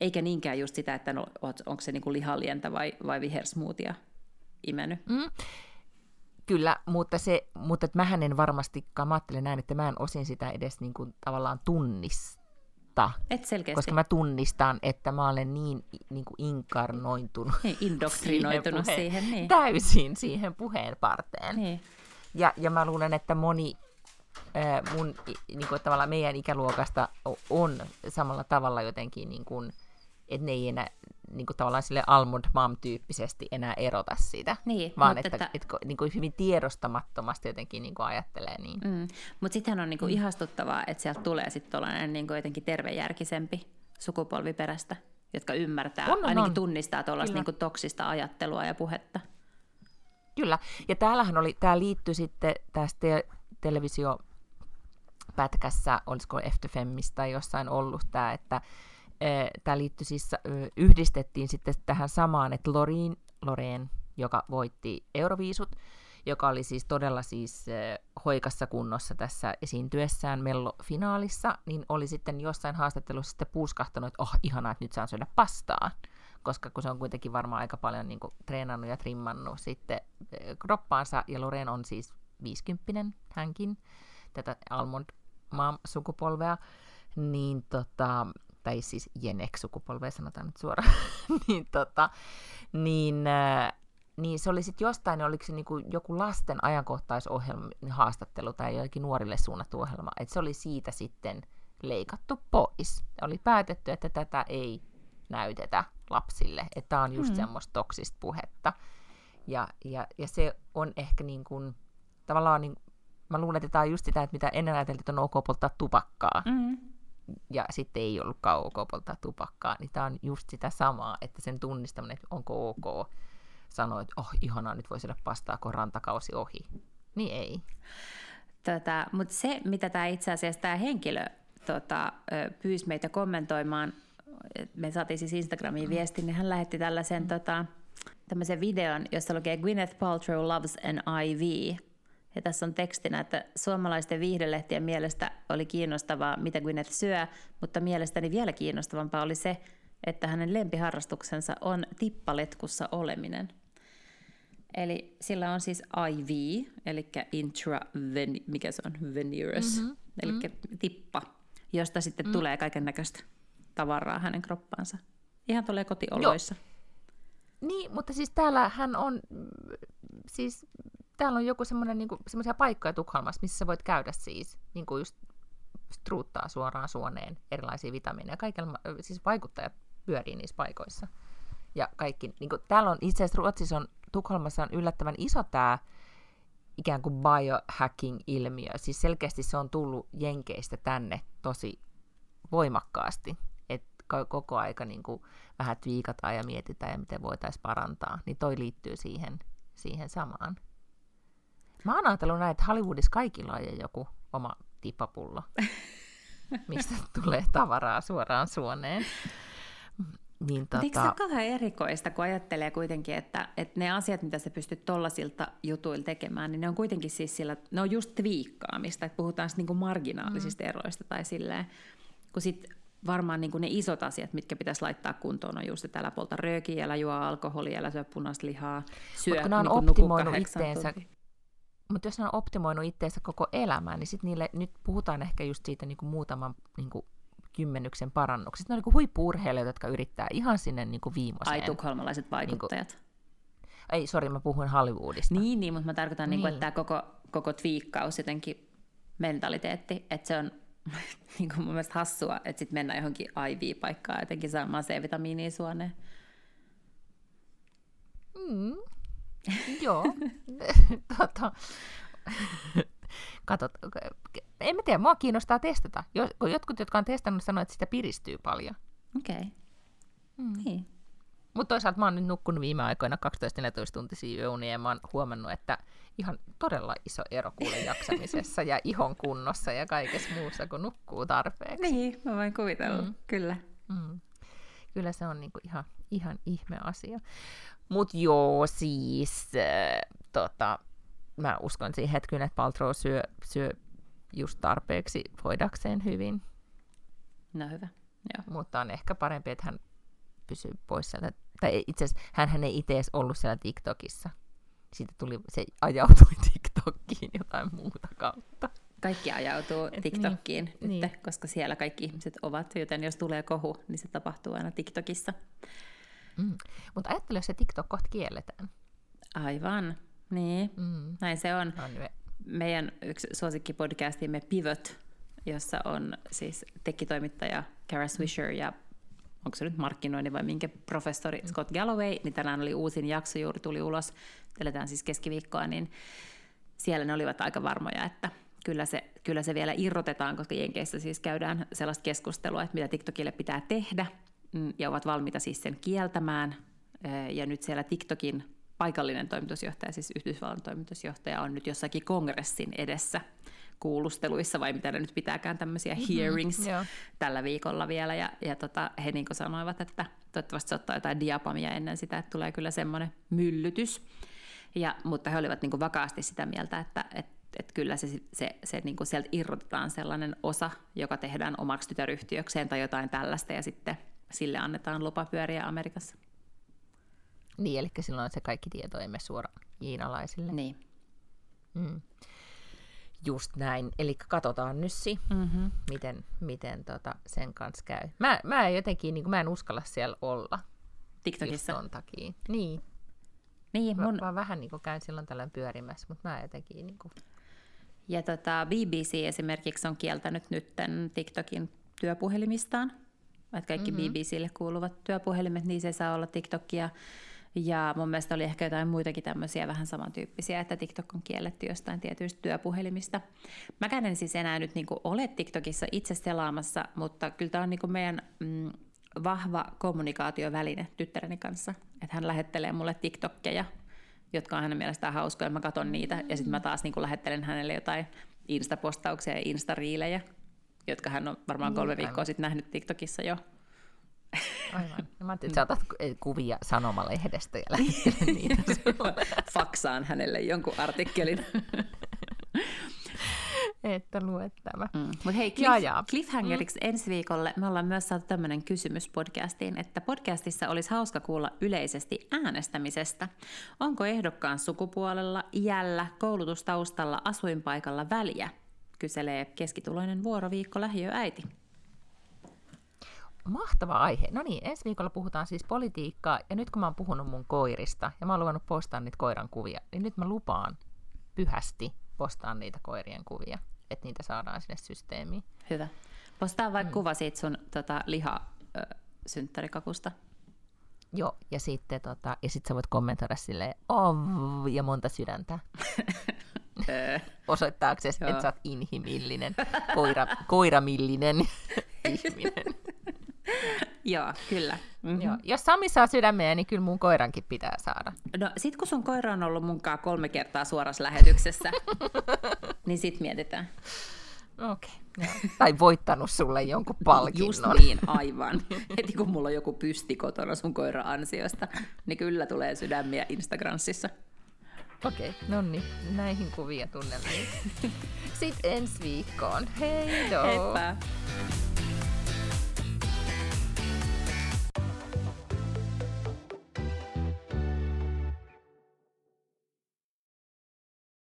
Eikä niinkään just sitä, että no, onko se niinku lihalientä vai vihersmoothia imennyt. Kyllä, mutta mähän en varmastikaan, mä ajattelen näin, että mä en osin sitä edes niinku tavallaan tunnista. Et selkeästi. Koska mä tunnistan, että mä olen niin niinku inkarnointunut. Indoktrinoitunut siihen niin. Täysin siihen puheenparteen. Niin. Ja mä luulen, että moni mun, niin kuin, tavallaan meidän ikäluokasta on samalla tavalla jotenkin niin kuin, että ne ei enää niin kuin tavallaan sille Almond Mom-tyyppisesti enää erota sitä, niin, vaan että niin kuin hyvin tiedostamattomasti jotenkin niin kuin ajattelee niin. Mm. Mutta sittenhän on niin kuin ihastuttavaa, että sieltä tulee sitten tuollainen niin kuin jotenkin tervejärkisempi sukupolvi perästä, jotka ymmärtää, ainakin tunnistaa tuollaista niin kuin toksista ajattelua ja puhetta. Kyllä, ja täällähän oli, tämä liittyi sitten tässä televisiopätkässä, olisiko Eftefemmistä jossain ollut tämä, että tämä liittyi siis, yhdistettiin sitten tähän samaan, että Loreen, joka voitti Euroviisut, joka oli siis todella siis hoikassa kunnossa tässä esiintyessään mellofinaalissa, niin oli sitten jossain haastattelussa sitten puuskahtanut, että ihanaa, että nyt saan syödä pastaa, koska kun se on kuitenkin varmaan aika paljon niin kuin treenannut ja trimmannut sitten kroppaansa, ja Loreen on siis 50-vuotias hänkin, tätä Almond Mom-sukupolvea, niin tai siis Jenek-sukupolvea sanotaan nyt suoraan, niin se oli sitten jostain, oliko se niinku joku lasten ajankohtaisohjelma, haastattelu tai jokin nuorille suunnattu ohjelma, että se oli siitä sitten leikattu pois. Oli päätetty, että tätä ei näytetä lapsille, että tämä on just semmoista toksista puhetta. Ja se on ehkä niin kuin, tavallaan, niin, mä luulen, että tämä on just sitä, että mitä ennen ajateltiin, että on ok polttaa tupakkaa. Mm. Ja sitten ei ollutkaan ok polttaa tupakkaa, niin tämä on just sitä samaa, että sen tunnistaminen, että onko ok sanoa, että ihanaa, nyt voi syödä pastaa, kun rantakausi ohi. Niin ei. Mutta se, mitä tämä itse asiassa tämä henkilö pyysi meitä kommentoimaan, me saatiin siis Instagramiin viestin, niin hän lähetti tällaisen tämmöisen videon, jossa lukee Gwyneth Paltrow loves an IV. Ja tässä on tekstinä, että suomalaisten viihdelehtien mielestä oli kiinnostavaa, mitä Gwyneth syö, mutta mielestäni vielä kiinnostavampaa oli se, että hänen lempiharrastuksensa on tippaletkussa oleminen. Eli sillä on siis IV, eli intravenous, eli tippa, josta sitten tulee kaiken näköistä tavaraa hänen kroppaansa. Ihan tulee kotioloissa. Joo. Niin, mutta siis täällä hän on, siis täällä on joku semmoinen, niin kuin, semmoisia paikkoja Tukholmassa, missä sä voit käydä siis, niin kuin just struuttaa suoraan suoneen erilaisia vitamiineja. Kaikilla, siis vaikuttajat pyörii niissä paikoissa. Ja kaikki, niin kuin, täällä on itse asiassa Ruotsissa on, Tukholmassa on yllättävän iso tämä ikään kuin biohacking-ilmiö. Siis selkeästi se on tullut Jenkeistä tänne tosi voimakkaasti, että koko aika niin kuin vähän twiikataan ja mietitään ja miten voitaisiin parantaa, niin toi liittyy siihen samaan. Mä oon ajatellut näin, että Hollywoodissa kaikilla on joku oma tippapullo, mistä tulee tavaraa suoraan suoneen. Niin, eikö se ole vähän erikoista, kun ajattelee kuitenkin, että ne asiat, mitä sä pystyt tollaisilta jutuilla tekemään, niin ne on kuitenkin siis sillä, ne on just twiikkaamista, että puhutaan sitten niin marginaalisista eroista tai silleen, kun sitten varmaan niin kuin ne isot asiat, mitkä pitäisi laittaa kuntoon, on just, että älä polta röökiä, älä juo alkoholia, älä syö punaista lihaa, syö niin kuin itteensä. Mutta jos ne on optimoinut itteensä koko elämää, niin sitten niille, nyt puhutaan ehkä just siitä niin kuin muutaman niin kuin 10 parannuksista. Ne on niin kuin huippu-urheilijoita, jotka yrittää ihan sinne niin kuin viimeiseen. Ai, tukholmalaiset vaikuttajat. Niin kuin, ei, sori, mä puhuin Hollywoodista. Niin, mutta mä tarkoitan, niin kuin, että tämä koko twiikkaus jotenkin mentaliteetti, että se on niin kuin mun mielestä hassua, että sitten mennään johonkin IV-paikkaan jotenkin saamaan C-vitamiinia suoneen. Mm. Joo. Katot, en mä tiedä, mua kiinnostaa testata. Jotkut, jotka on testannut, sanoo, että sitä piristyy paljon. Okei. Okay. Niin. Mutta toisaalta mä oon nyt nukkunut viime aikoina 12-14 tuntisia yöunia ja mä oon huomannut, että ihan todella iso ero kuulen jaksamisessa ja ihon kunnossa ja kaikessa muussa, kun nukkuu tarpeeksi. Niin, mä voin kuvitella, kyllä. Mm. Kyllä se on niinku ihan ihme asia. Mut joo, siis mä uskon siihen hetkyyn, että Paltrow syö just tarpeeksi voidakseen hyvin. No hyvä, joo. Mutta on ehkä parempi, että hän pysyy pois sieltä. Tai itse asiassa hänhän ei itse edes ollut siellä TikTokissa. Siitä tuli, se ajautui TikTokiin jotain muuta kautta. Kaikki ajautuu TikTokiin nyt, koska siellä kaikki ihmiset ovat, joten jos tulee kohu, niin se tapahtuu aina TikTokissa. Mm. Mutta ajattele, jos se TikTok kohta kielletään. Aivan, niin. Mm. Näin se on. Meidän yksi suosikkipodcastimme Pivot, jossa on siis tekkitoimittaja Kara Swisher ja onko se nyt markkinoinnin vai minkä professori Scott Galloway, niin tänään oli uusin jakso, juuri tuli ulos, teletään siis keskiviikkoa, niin siellä ne olivat aika varmoja, että kyllä se vielä irrotetaan, koska Jenkeissä siis käydään sellaista keskustelua, että mitä TikTokille pitää tehdä, ja ovat valmiita siis sen kieltämään, ja nyt siellä TikTokin paikallinen toimitusjohtaja, siis Yhdysvallan toimitusjohtaja, on nyt jossakin kongressin edessä kuulusteluissa, vai mitä ne nyt pitääkään tämmöisiä hearings tällä viikolla vielä. Ja he niin kuin sanoivat, että toivottavasti se ottaa jotain diapamia ennen sitä, että tulee kyllä semmoinen myllytys. Mutta he olivat niin kuin vakaasti sitä mieltä, että kyllä se niin kuin sieltä irrotetaan sellainen osa, joka tehdään omaksi tytäryhtiökseen tai jotain tällaista, ja sitten sille annetaan lupa pyöriä Amerikassa. Niin, eli silloin se kaikki tieto ei mene suoraan kiinalaisille. Niin. Mm. Just näin. Eli katsotaan nyt miten sen kanssa käy. Mä jotenkin, niin mä en uskalla siellä olla. TikTokissa? Just ton takia. Niin mä vähän niin käyn silloin tällöin pyörimässä, mutta mä jotenkin... Niin BBC esimerkiksi on kieltänyt nyt TikTokin työpuhelimistaan. Että kaikki BBClle kuuluvat työpuhelimet, niin se saa olla TikTokia. Ja mun mielestä oli ehkä jotain muitakin tämmöisiä vähän samantyyppisiä, että TikTok on kielletty jostain tietyistä työpuhelimista. Mäkään en siis enää nyt niinku ole TikTokissa itse selaamassa, mutta kyllä tämä on niinku meidän vahva kommunikaatioväline tyttäreni kanssa. Että hän lähettelee mulle TikTokkeja, jotka on hänen mielestään hauskoja, mä katson niitä. Ja sitten mä taas niinku lähettelen hänelle jotain Insta-postauksia ja Insta-riilejä, jotka hän on varmaan 3 viikkoa sitten nähnyt TikTokissa jo. Aivan. Mä ajattelin, että sä otat kuvia sanomalehdestä ja lähettelen niitä sulle. Faksaan hänelle jonkun artikkelin. Että luettava. Mutta hei, cliffhangeriksi ensi viikolle me ollaan myös saatu tämmöinen kysymys podcastiin, että podcastissa olisi hauska kuulla yleisesti äänestämisestä. Onko ehdokkaan sukupuolella, iällä, koulutustaustalla, asuinpaikalla väliä? Kyselee keskituloinen vuoroviikko lähiöäiti. Mahtava aihe. No niin, ensi viikolla puhutaan siis politiikkaa, ja nyt kun mä oon puhunut mun koirista, ja mä oon luvannut postaa niitä koiran kuvia, niin nyt mä lupaan pyhästi postaa niitä koirien kuvia, että niitä saadaan sinne systeemiin. Hyvä. Postaa vaikka kuva siitä sun lihasynttärikakusta. Joo, ja sitten ja sit sä voit kommentoida silleen, ja monta sydäntä. Osoittaaksesi, että sä oot inhimillinen, koiramillinen ihminen. Joo, kyllä. Mm-hmm. Joo. Jos Sami saa sydämeä, niin kyllä mun koirankin pitää saada. No sit kun sun koira on ollut munkaan 3 kertaa suorassa lähetyksessä, niin sit mietitään. Okei. Okay. Tai voittanut sulle jonkun palkinnon. Just niin, aivan. Heti kun mulla on joku pysti kotona sun koiran ansiosta, niin kyllä tulee sydämiä Instagramissa. Okei, nonni, näihin kuvia tunnelmiin. Sitten ensi viikkoon. Hejdoo! Heippa!